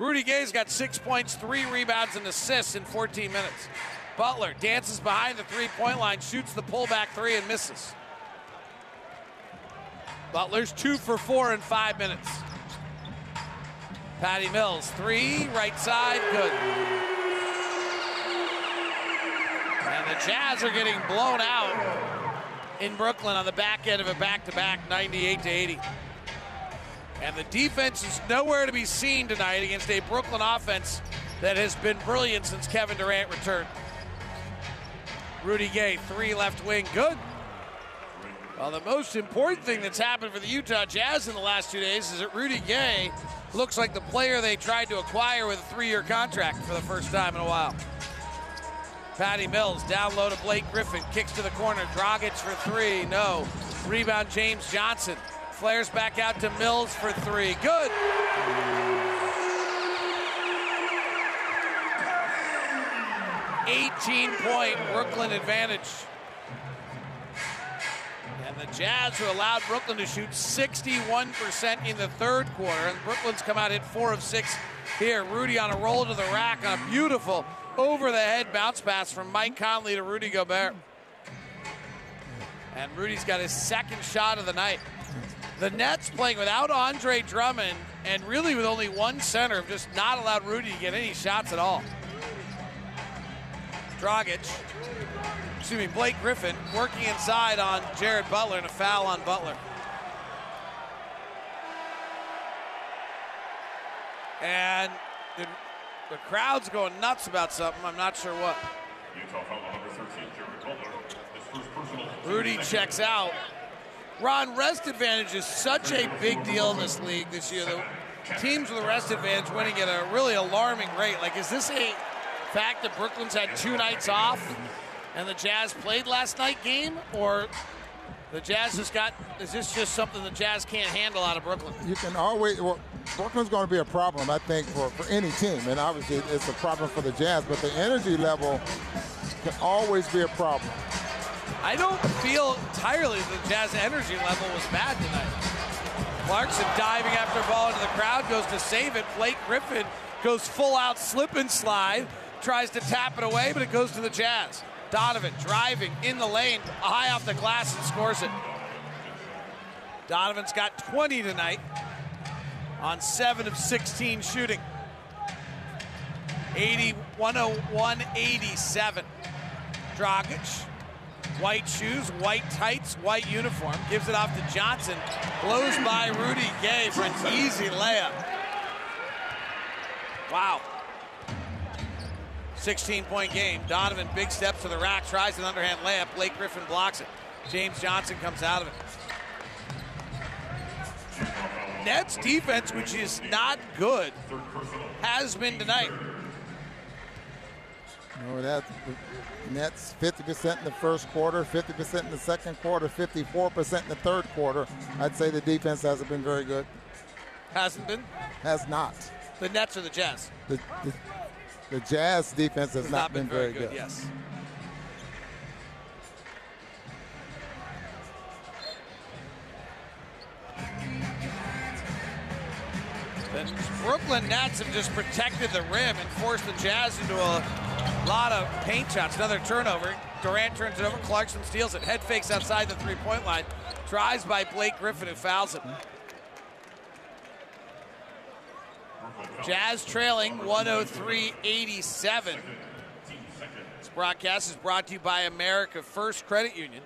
Rudy Gay's got six points, three rebounds, and assists in fourteen minutes. Butler dances behind the three-point line, shoots the pullback three and misses. Butler's two for four in five minutes. Patty Mills, three, right side, good. And the Jazz are getting blown out in Brooklyn on the back end of a back-to-back, ninety-eight to eighty. And the defense is nowhere to be seen tonight against a Brooklyn offense that has been brilliant since Kevin Durant returned. Rudy Gay, three left wing, good. Well, the most important thing that's happened for the Utah Jazz in the last two days is that Rudy Gay looks like the player they tried to acquire with a three-year contract for the first time in a while. Patty Mills down low to Blake Griffin, kicks to the corner, Dragić for three, no. Rebound James Johnson, flares back out to Mills for three, good. eighteen-point Brooklyn advantage. And the Jazz, who allowed Brooklyn to shoot sixty-one percent in the third quarter, and Brooklyn's come out, hit four of six here. Rudy on a roll to the rack on a beautiful over-the-head bounce pass from Mike Conley to Rudy Gobert. And Rudy's got his second shot of the night. The Nets playing without Andre Drummond and really with only one center have just not allowed Rudy to get any shots at all. Dragić excuse me, Blake Griffin working inside on Jared Butler, and a foul on Butler. And the, the crowd's going nuts about something. I'm not sure what. Utah foul number thirteen, Jared Butler. His first personal. Rudy checks out. Ron, rest advantage is such a big deal in this league this year. The teams with a rest advantage winning at a really alarming rate. Like, is this a fact that Brooklyn's had two nights off and the Jazz played last night game? Or the Jazz has got, is this just something the Jazz can't handle out of Brooklyn? You can always, well, Brooklyn's going to be a problem, I think, for, for any team. And obviously it's a problem for the Jazz, but the energy level can always be a problem. I don't feel entirely the Jazz energy level was bad tonight. Clarkson diving after ball into the crowd, goes to save it. Blake Griffin goes full out slip and slide, tries to tap it away, but it goes to the Jazz. Donovan driving in the lane, high off the glass, and scores it. Donovan's got twenty tonight on seven of sixteen shooting. one oh one eighty-seven. Dragić. White shoes, white tights, white uniform. Gives it off to Johnson. Blows by Rudy Gay for an easy layup. Wow. sixteen-point game. Donovan, big step to the rack. Tries an underhand layup. Blake Griffin blocks it. James Johnson comes out of it. Nets defense, which is not good, has been tonight. No, that Nets fifty percent in the first quarter, fifty percent in the second quarter, fifty-four percent in the third quarter. I'd say the defense hasn't been very good. Hasn't been? Has not. The Nets or the Jazz? The, the, the Jazz defense has not, not been, been very, very good. good. Yes. The Brooklyn Nets have just protected the rim and forced the Jazz into a A lot of paint shots. Another turnover. Durant turns it over. Clarkson steals it. Head fakes outside the three-point line. Drives by Blake Griffin, who fouls it. Jazz trailing one oh three eighty-seven. This broadcast is brought to you by America First Credit Union.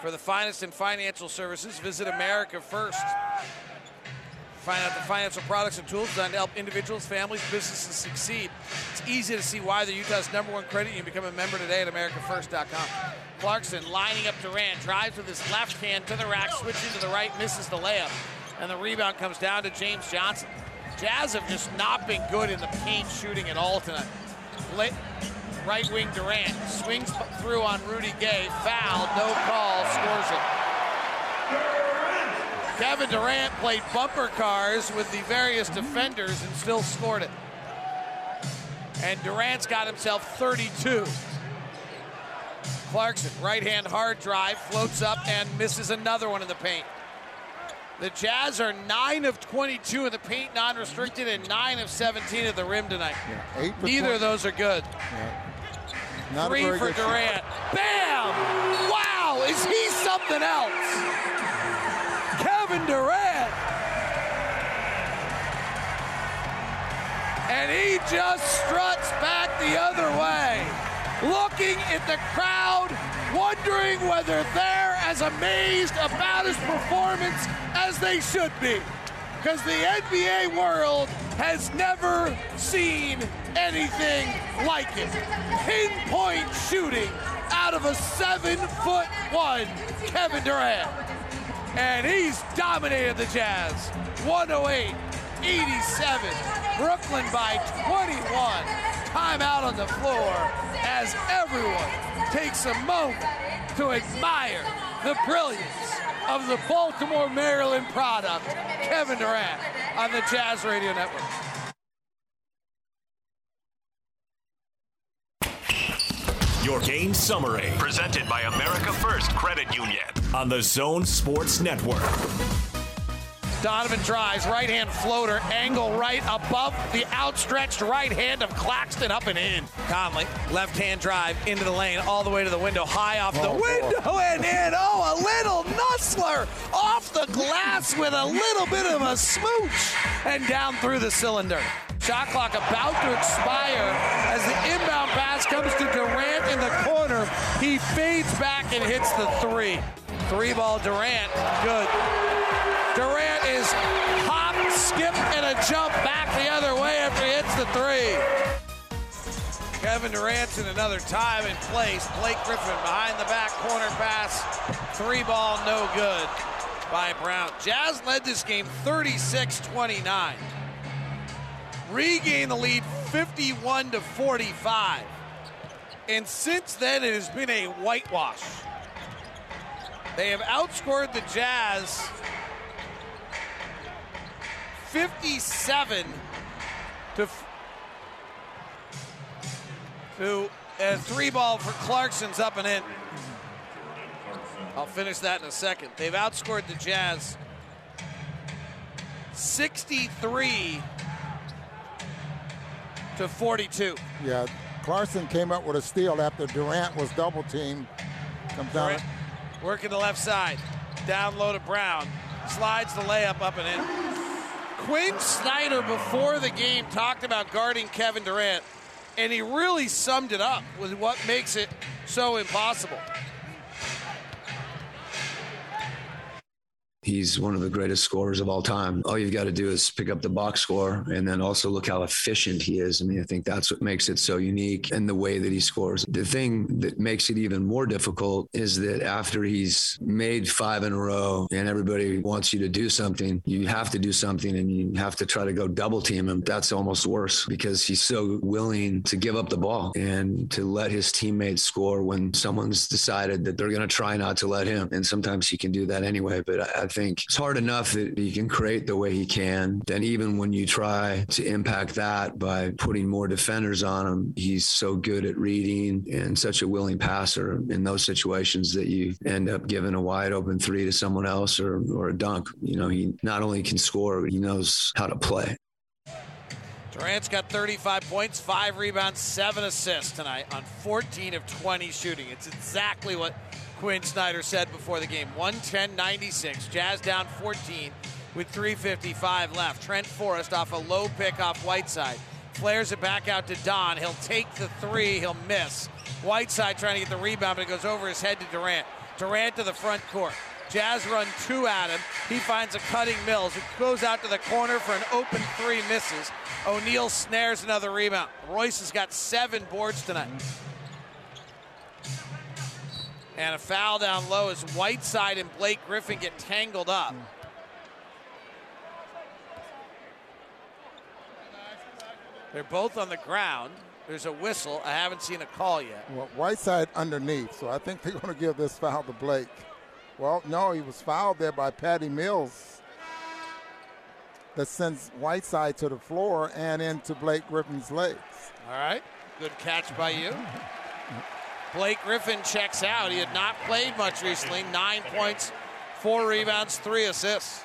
For the finest in financial services, visit America First. Find out the financial products and tools designed to help individuals, families, businesses succeed. It's easy to see why the Utah's number one credit union. Become a member today at America First dot com. Clarkson lining up Durant, drives with his left hand to the rack, switching to the right, misses the layup, and the rebound comes down to James Johnson. Jazz have just not been good in the paint shooting at all tonight. Lit right wing Durant swings through on Rudy Gay, foul, no call, scores it. Kevin Durant played bumper cars with the various defenders and still scored it. And Durant's got himself thirty-two. Clarkson, right-hand hard drive, floats up and misses another one in the paint. The Jazz are nine of twenty-two in the paint non-restricted and nine of seventeen at the rim tonight. Yeah, neither of those are good. Yeah. Not Three for Durant. Shot. Bam! Wow, is he something else? Kevin Durant, and he just struts back the other way, looking at the crowd, wondering whether they're as amazed about his performance as they should be, because the N B A world has never seen anything like it. Pinpoint shooting out of a seven foot one Kevin Durant. And he's dominated the Jazz. one oh eight eighty-seven. Brooklyn by twenty-one. Timeout on the floor as everyone takes a moment to admire the brilliance of the Baltimore, Maryland product, Kevin Durant, on the Jazz Radio Network. Your game summary, presented by America First Credit Union on the Zone Sports Network. Donovan drives, right-hand floater, angle right above the outstretched right hand of Claxton, up and in. Conley, left-hand drive into the lane, all the way to the window, high off the oh, window oh. and in. Oh, a little nuzzler off the glass with a little bit of a smooch and down through the cylinder. Shot clock about to expire as the inbound pass comes to Durant in the corner. Butler. He fades back and hits the three. Three ball Durant, good. Durant is hop, skip, and a jump back the other way after he hits the three. Kevin Durant's in another time and place. Blake Griffin behind the back corner pass. Three ball, no good by Brown. Jazz led this game thirty-six twenty-nine. Regained the lead fifty-one to forty-five. And since then, it has been a whitewash. They have outscored the Jazz fifty-seven to a three ball for Clarkson's up and in. I'll finish that in a second. They've outscored the Jazz sixty-three to forty-two. Yeah, Clarkson came up with a steal after Durant was double teamed. Comes down. Working the left side. Down low to Brown. Slides the layup up and in. Quinn Snyder before the game talked about guarding Kevin Durant, and he really summed it up with what makes it so impossible. He's one of the greatest scorers of all time. All you've got to do is pick up the box score and then also look how efficient he is. I mean, I think that's what makes it so unique and the way that he scores. The thing that makes it even more difficult is that after he's made five in a row and everybody wants you to do something, you have to do something and you have to try to go double team him. That's almost worse because he's so willing to give up the ball and to let his teammates score when someone's decided that they're going to try not to let him. And sometimes he can do that anyway, but I, I think it's hard enough that he can create the way he can. Then even when you try to impact that by putting more defenders on him, he's so good at reading and such a willing passer in those situations that you end up giving a wide open three to someone else or, or a dunk. You know, he not only can score, but he knows how to play. Durant's got thirty-five points, five rebounds, seven assists tonight on fourteen of twenty shooting. It's exactly what Quinn Snyder said before the game. One ten ninety-six, Jazz down fourteen with three fifty-five left. Trent Forrest off a low pick off Whiteside. Flares it back out to Don. He'll take the three, he'll miss. Whiteside trying to get the rebound, but it goes over his head to Durant. Durant to the front court. Jazz run two at him. He finds a cutting Mills, who goes out to the corner for an open three, misses. O'Neal snares another rebound. Royce has got seven boards tonight. And a foul down low as Whiteside and Blake Griffin get tangled up. They're both on the ground. There's a whistle. I haven't seen a call yet. Well, Whiteside underneath, so I think they're going to give this foul to Blake. Well, no, he was fouled there by Patty Mills. That sends Whiteside to the floor and into Blake Griffin's legs. All right, good catch by you. Blake Griffin checks out. He had not played much recently. Nine points, four rebounds, three assists.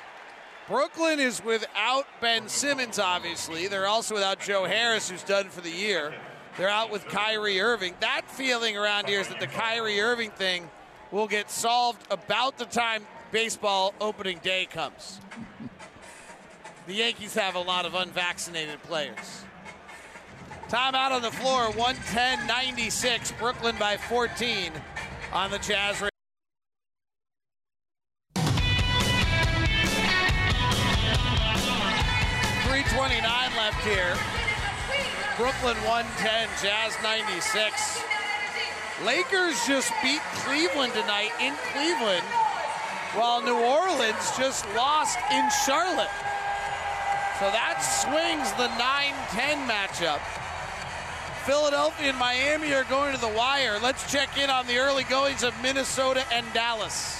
Brooklyn is without Ben Simmons, obviously. They're also without Joe Harris, who's done for the year. They're out with Kyrie Irving. That feeling around here is that the Kyrie Irving thing will get solved about the time baseball opening day comes. The Yankees have a lot of unvaccinated players. Timeout on the floor, one ten ninety-six, Brooklyn by fourteen on the Jazz. three twenty-nine left here. Brooklyn one ten, Jazz ninety-six. Lakers just beat Cleveland tonight in Cleveland, while New Orleans just lost in Charlotte. So that swings the nine ten matchup. Philadelphia and Miami are going to the wire. Let's check in on the early goings of Minnesota and Dallas.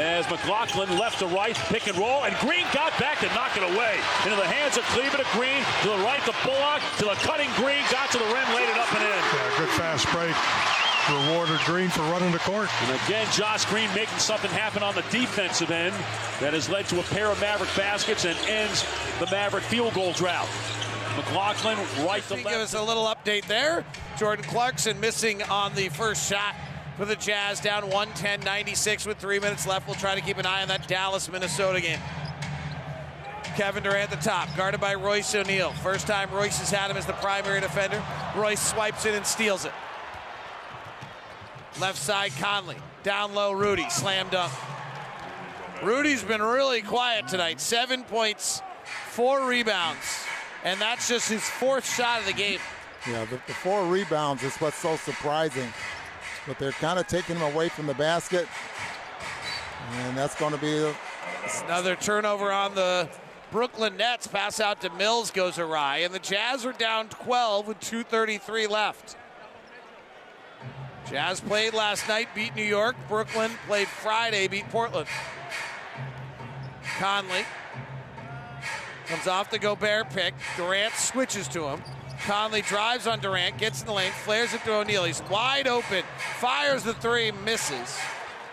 As McLaughlin left to right, pick and roll, and Green got back to knock it away. Into the hands of Cleveland, to Green, to the right, to Bullock, to the cutting Green, got to the rim, laid it up and in. Yeah, good fast break. Rewarded Green for running the court. And again, Josh Green making something happen on the defensive end that has led to a pair of Maverick baskets and ends the Maverick field goal drought. McLaughlin right to left. Give us a little update there. Jordan Clarkson missing on the first shot for the Jazz, down one ten ninety-six with three minutes left. We'll try to keep an eye on that Dallas-Minnesota game. Kevin Durant at the top, guarded by Royce O'Neal. First time Royce has had him as the primary defender. Royce swipes it and steals it. Left side, Conley. Down low, Rudy. Slam dunk. Rudy's been really quiet tonight. Seven points, four rebounds. And that's just his fourth shot of the game. You know, the, the four rebounds is what's so surprising. But they're kind of taking him away from the basket. And that's going to be a, another turnover on the Brooklyn Nets. Pass out to Mills goes awry. And the Jazz are down twelve with two thirty-three left. Jazz played last night, beat New York. Brooklyn played Friday, beat Portland. Conley comes off the Gobert pick. Durant switches to him. Conley drives on Durant, gets in the lane, flares it to O'Neal. He's wide open, fires the three, misses.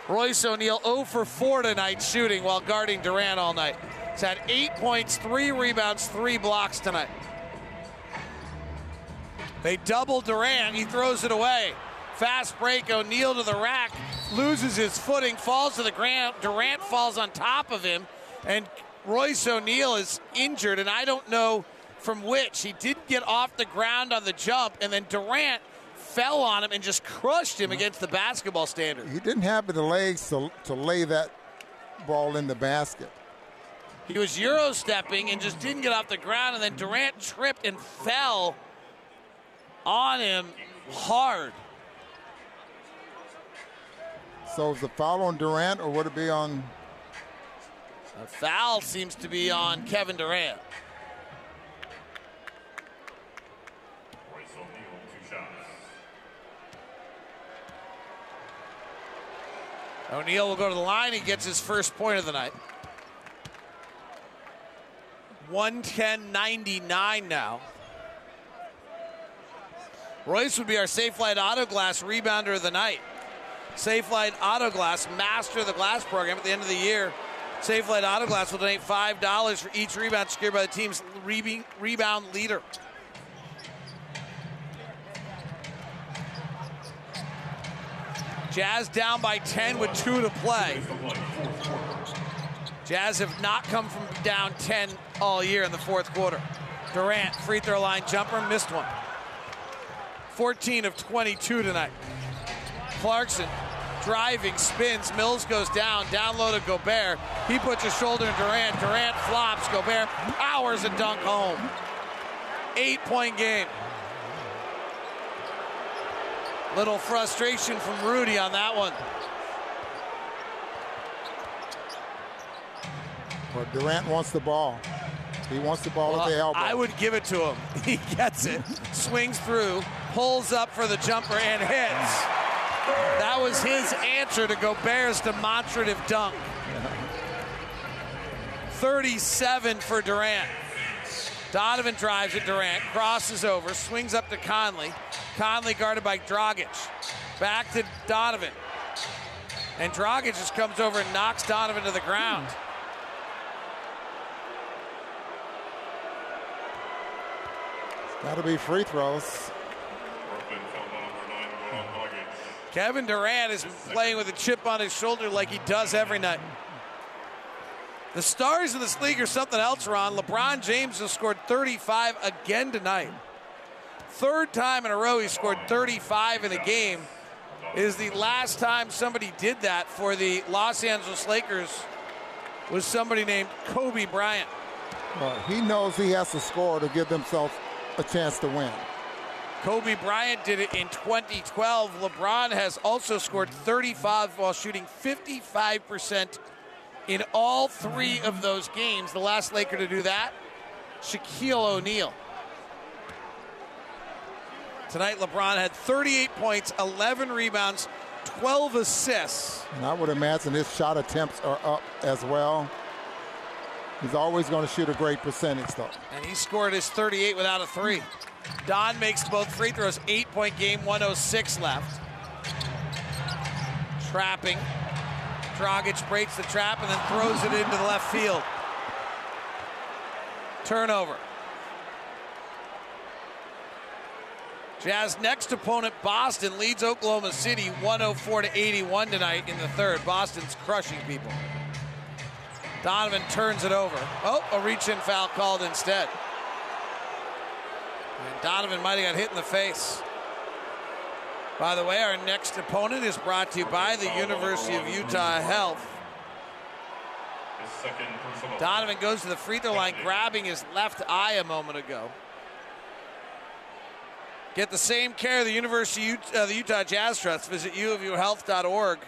Royce O'Neal zero for four tonight shooting while guarding Durant all night. He's had eight points, three rebounds, three blocks tonight. They double Durant, he throws it away. Fast break, O'Neal to the rack, loses his footing, falls to the ground. Durant falls on top of him, and Royce O'Neal is injured, and I don't know from which. He did get off the ground on the jump, and then Durant fell on him and just crushed him against the basketball standard. He didn't have the legs to, to lay that ball in the basket. He was euro-stepping and just didn't get off the ground, and then Durant tripped and fell on him hard. So is the foul on Durant, or would it be on? The foul seems to be on Kevin Durant. Royce O'Neal, two shots. O'Neal will go to the line. He gets his first point of the night. one ten ninety-nine now. Royce would be our Safe Light Auto Glass rebounder of the night. Safe Light Auto Glass, master of the glass program. At the end of the year, Safe Light Auto Glass will donate five dollars for each rebound secured by the team's re rebound leader. Jazz down by ten with two to play. Jazz have not come from down ten all year in the fourth quarter. Durant, free throw line jumper, missed one. fourteen of twenty-two tonight. Clarkson driving, spins, Mills goes down, down low to Gobert. He puts his shoulder in Durant, Durant flops, Gobert powers a dunk home. Eight-point game. Little frustration from Rudy on that one. Well, Durant wants the ball. He wants the ball well, at the elbow. I would give it to him. He gets it, swings through, pulls up for the jumper and hits. That was his answer to Gobert's demonstrative dunk. thirty-seven for Durant. Donovan drives at Durant, crosses over, swings up to Conley. Conley guarded by Dragić. Back to Donovan. And Dragić just comes over and knocks Donovan to the ground. That'll be free throws. Kevin Durant is playing with a chip on his shoulder like he does every night. The stars of this league are something else, Ron. LeBron James has scored thirty-five again tonight. Third time in a row he scored thirty-five in a game. It is the last time somebody did that for the Los Angeles Lakers was somebody named Kobe Bryant. Well, he knows he has to score to give themselves a chance to win. Kobe Bryant did it in twenty twelve. LeBron has also scored thirty-five while shooting fifty-five percent in all three of those games. The last Laker to do that, Shaquille O'Neal. Tonight, LeBron had thirty-eight points, eleven rebounds, twelve assists. And I would imagine his shot attempts are up as well. He's always going to shoot a great percentage, though. And he scored his thirty-eight without a three. Don makes both free throws. Eight-point game, one oh six left. Trapping. Dragić breaks the trap and then throws it into the left field. Turnover. Jazz next opponent, Boston, leads Oklahoma City one oh four to eighty-one tonight in the third. Boston's crushing people. Donovan turns it over. Oh, a reach-in foul called instead. And Donovan might have got hit in the face. By the way, our next opponent is brought to you by the University of Utah Health. Donovan goes to the free throw line, grabbing his left eye a moment ago. Get the same care of the University of Utah, the Utah Jazz Trust. Visit u of u health dot org.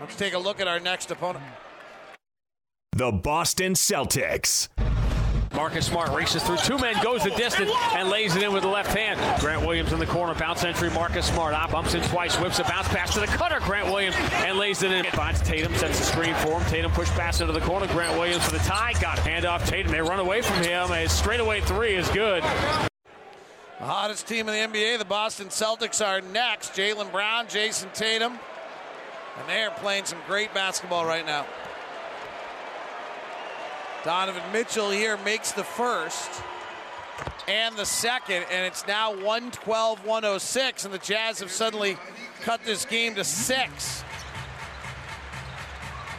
Let's take a look at our next opponent. The Boston Celtics. Marcus Smart races through two men, goes the distance, and lays it in with the left hand. Grant Williams in the corner, bounce entry, Marcus Smart out, bumps in twice, whips a bounce pass to the cutter, Grant Williams, and lays it in. Finds Tatum, sets the screen for him, Tatum push pass into the corner, Grant Williams for the tie, got it. Handoff Tatum, they run away from him, a straightaway three is good. The hottest team in the N B A, the Boston Celtics are next. Jaylen Brown, Jayson Tatum, and they are playing some great basketball right now. Donovan Mitchell here makes the first and the second, and it's now one twelve one oh six, and the Jazz have suddenly cut this game to six.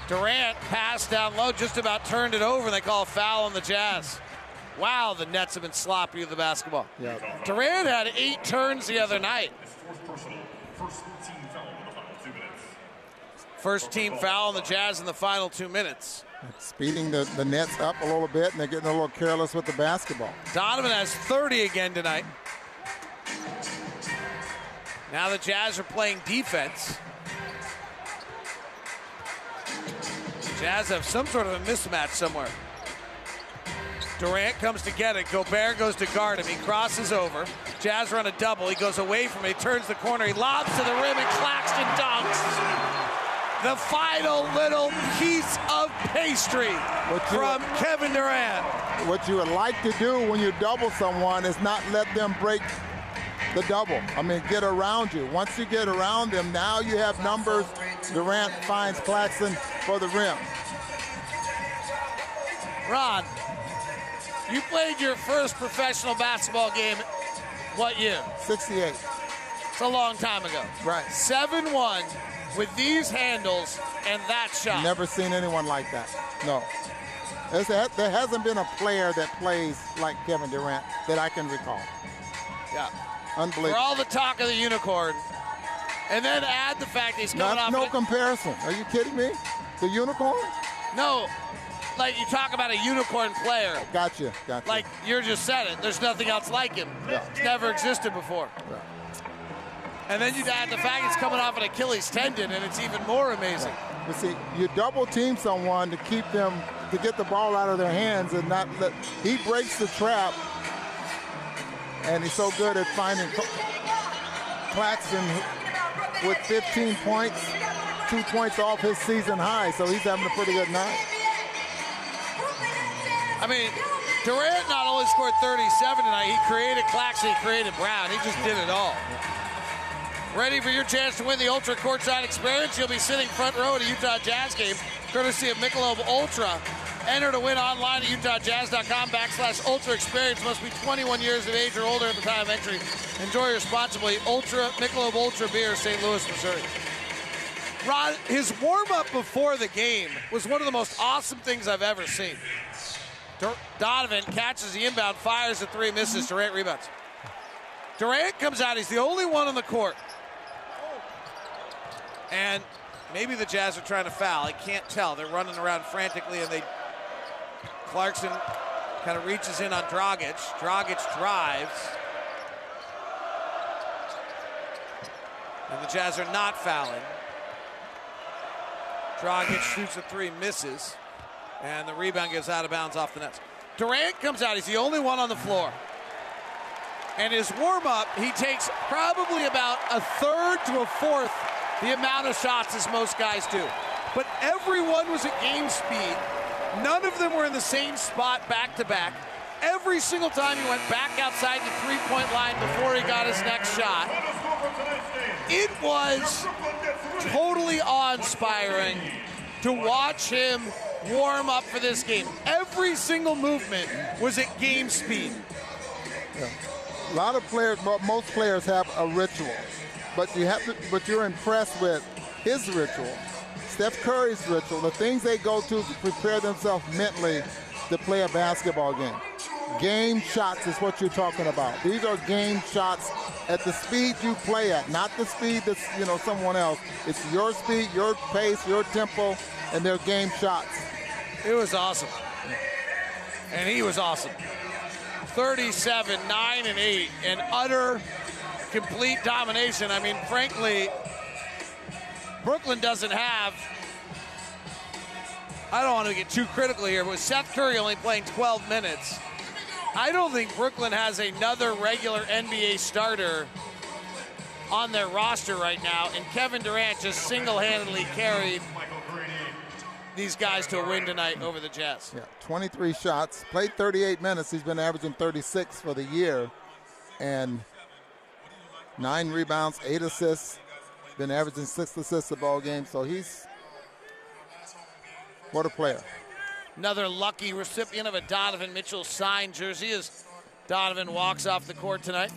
Durant passed down low, just about turned it over, and they call a foul on the Jazz. Wow, the Nets have been sloppy with the basketball. Yep. Durant had eight turns the other night. First team foul on the Jazz in the final two minutes. Speeding the, the Nets up a little bit, and they're getting a little careless with the basketball. Donovan has thirty again tonight. Now the Jazz are playing defense. The Jazz have some sort of a mismatch somewhere. Durant comes to get it. Gobert goes to guard him. He crosses over. Jazz run a double. He goes away from it. He turns the corner. He lobs to the rim, and Claxton dunks. The final little piece of pastry you, from Kevin Durant. What you would like to do when you double someone is not let them break the double. I mean, get around you. Once you get around them, now you have numbers. Durant finds Claxton for the rim. Ron, you played your first professional basketball game what year? sixty-eight. It's a long time ago. Right. seven one. With these handles and that shot. Never seen anyone like that, no. There's a, there hasn't been a player that plays like Kevin Durant that I can recall. Yeah. Unbelievable. For all the talk of the unicorn, and then add the fact he's coming off. No comparison. Are you kidding me? The unicorn? No, like you talk about a unicorn player. Gotcha, gotcha. Like you just said it, there's nothing else like him. Yeah. It's never existed before. Yeah. And then you add the fact it's coming off an Achilles tendon, and it's even more amazing. But see, you double team someone to keep them, to get the ball out of their hands and not let, he breaks the trap, and he's so good at finding Claxton with fifteen points, two points off his season high, so he's having a pretty good night. I mean, Durant not only scored thirty-seven tonight, he created Claxton, he created Brown, he just did it all. Ready for your chance to win the Ultra Courtside Experience? You'll be sitting front row at a Utah Jazz game, courtesy of Michelob Ultra. Enter to win online at utah jazz dot com backslash Ultra Experience. Must be twenty-one years of age or older at the time of entry. Enjoy responsibly. Ultra, Michelob Ultra Beer, Saint Louis, Missouri. Rod, his warm-up before the game was one of the most awesome things I've ever seen. Dur- Donovan catches the inbound, fires a three, misses. Durant rebounds. Durant comes out. He's the only one on the court. And maybe the Jazz are trying to foul. I can't tell. They're running around frantically, and they Clarkson kind of reaches in on Dragić. Dragić drives. And the Jazz are not fouling. Dragić shoots a three, misses. And the rebound goes out of bounds off the Nets. Durant comes out. He's the only one on the floor. And his warm-up, he takes probably about a third to a fourth the amount of shots as most guys do. But everyone was at game speed. None of them were in the same spot back-to-back. Every single time he went back outside the three-point line before he got his next shot, it was totally awe-inspiring to watch him warm up for this game. Every single movement was at game speed. Yeah. A lot of players, most players have a ritual. But you have to, but you're impressed with his ritual Steph Curry's ritual, the things they go to to prepare themselves mentally to play a basketball game. Game shots is what you're talking about. These are game shots at the speed you play at, not the speed that's, you know, someone else. It's your speed, your pace, your tempo, and their game shots. It was awesome. And he was awesome. thirty-seven, nine, and eight, and utter, complete domination. I mean, frankly, Brooklyn doesn't have, I don't want to get too critical here, but with Seth Curry only playing twelve minutes, I don't think Brooklyn has another regular N B A starter on their roster right now, and Kevin Durant just single-handedly carried these guys to a win tonight over the Jazz. Yeah, twenty-three shots, played thirty-eight minutes. He's been averaging thirty-six for the year, and nine rebounds, eight assists, been averaging six assists a ball game, so he's, what a player. Another lucky recipient of a Donovan Mitchell signed jersey as Donovan walks off the court tonight.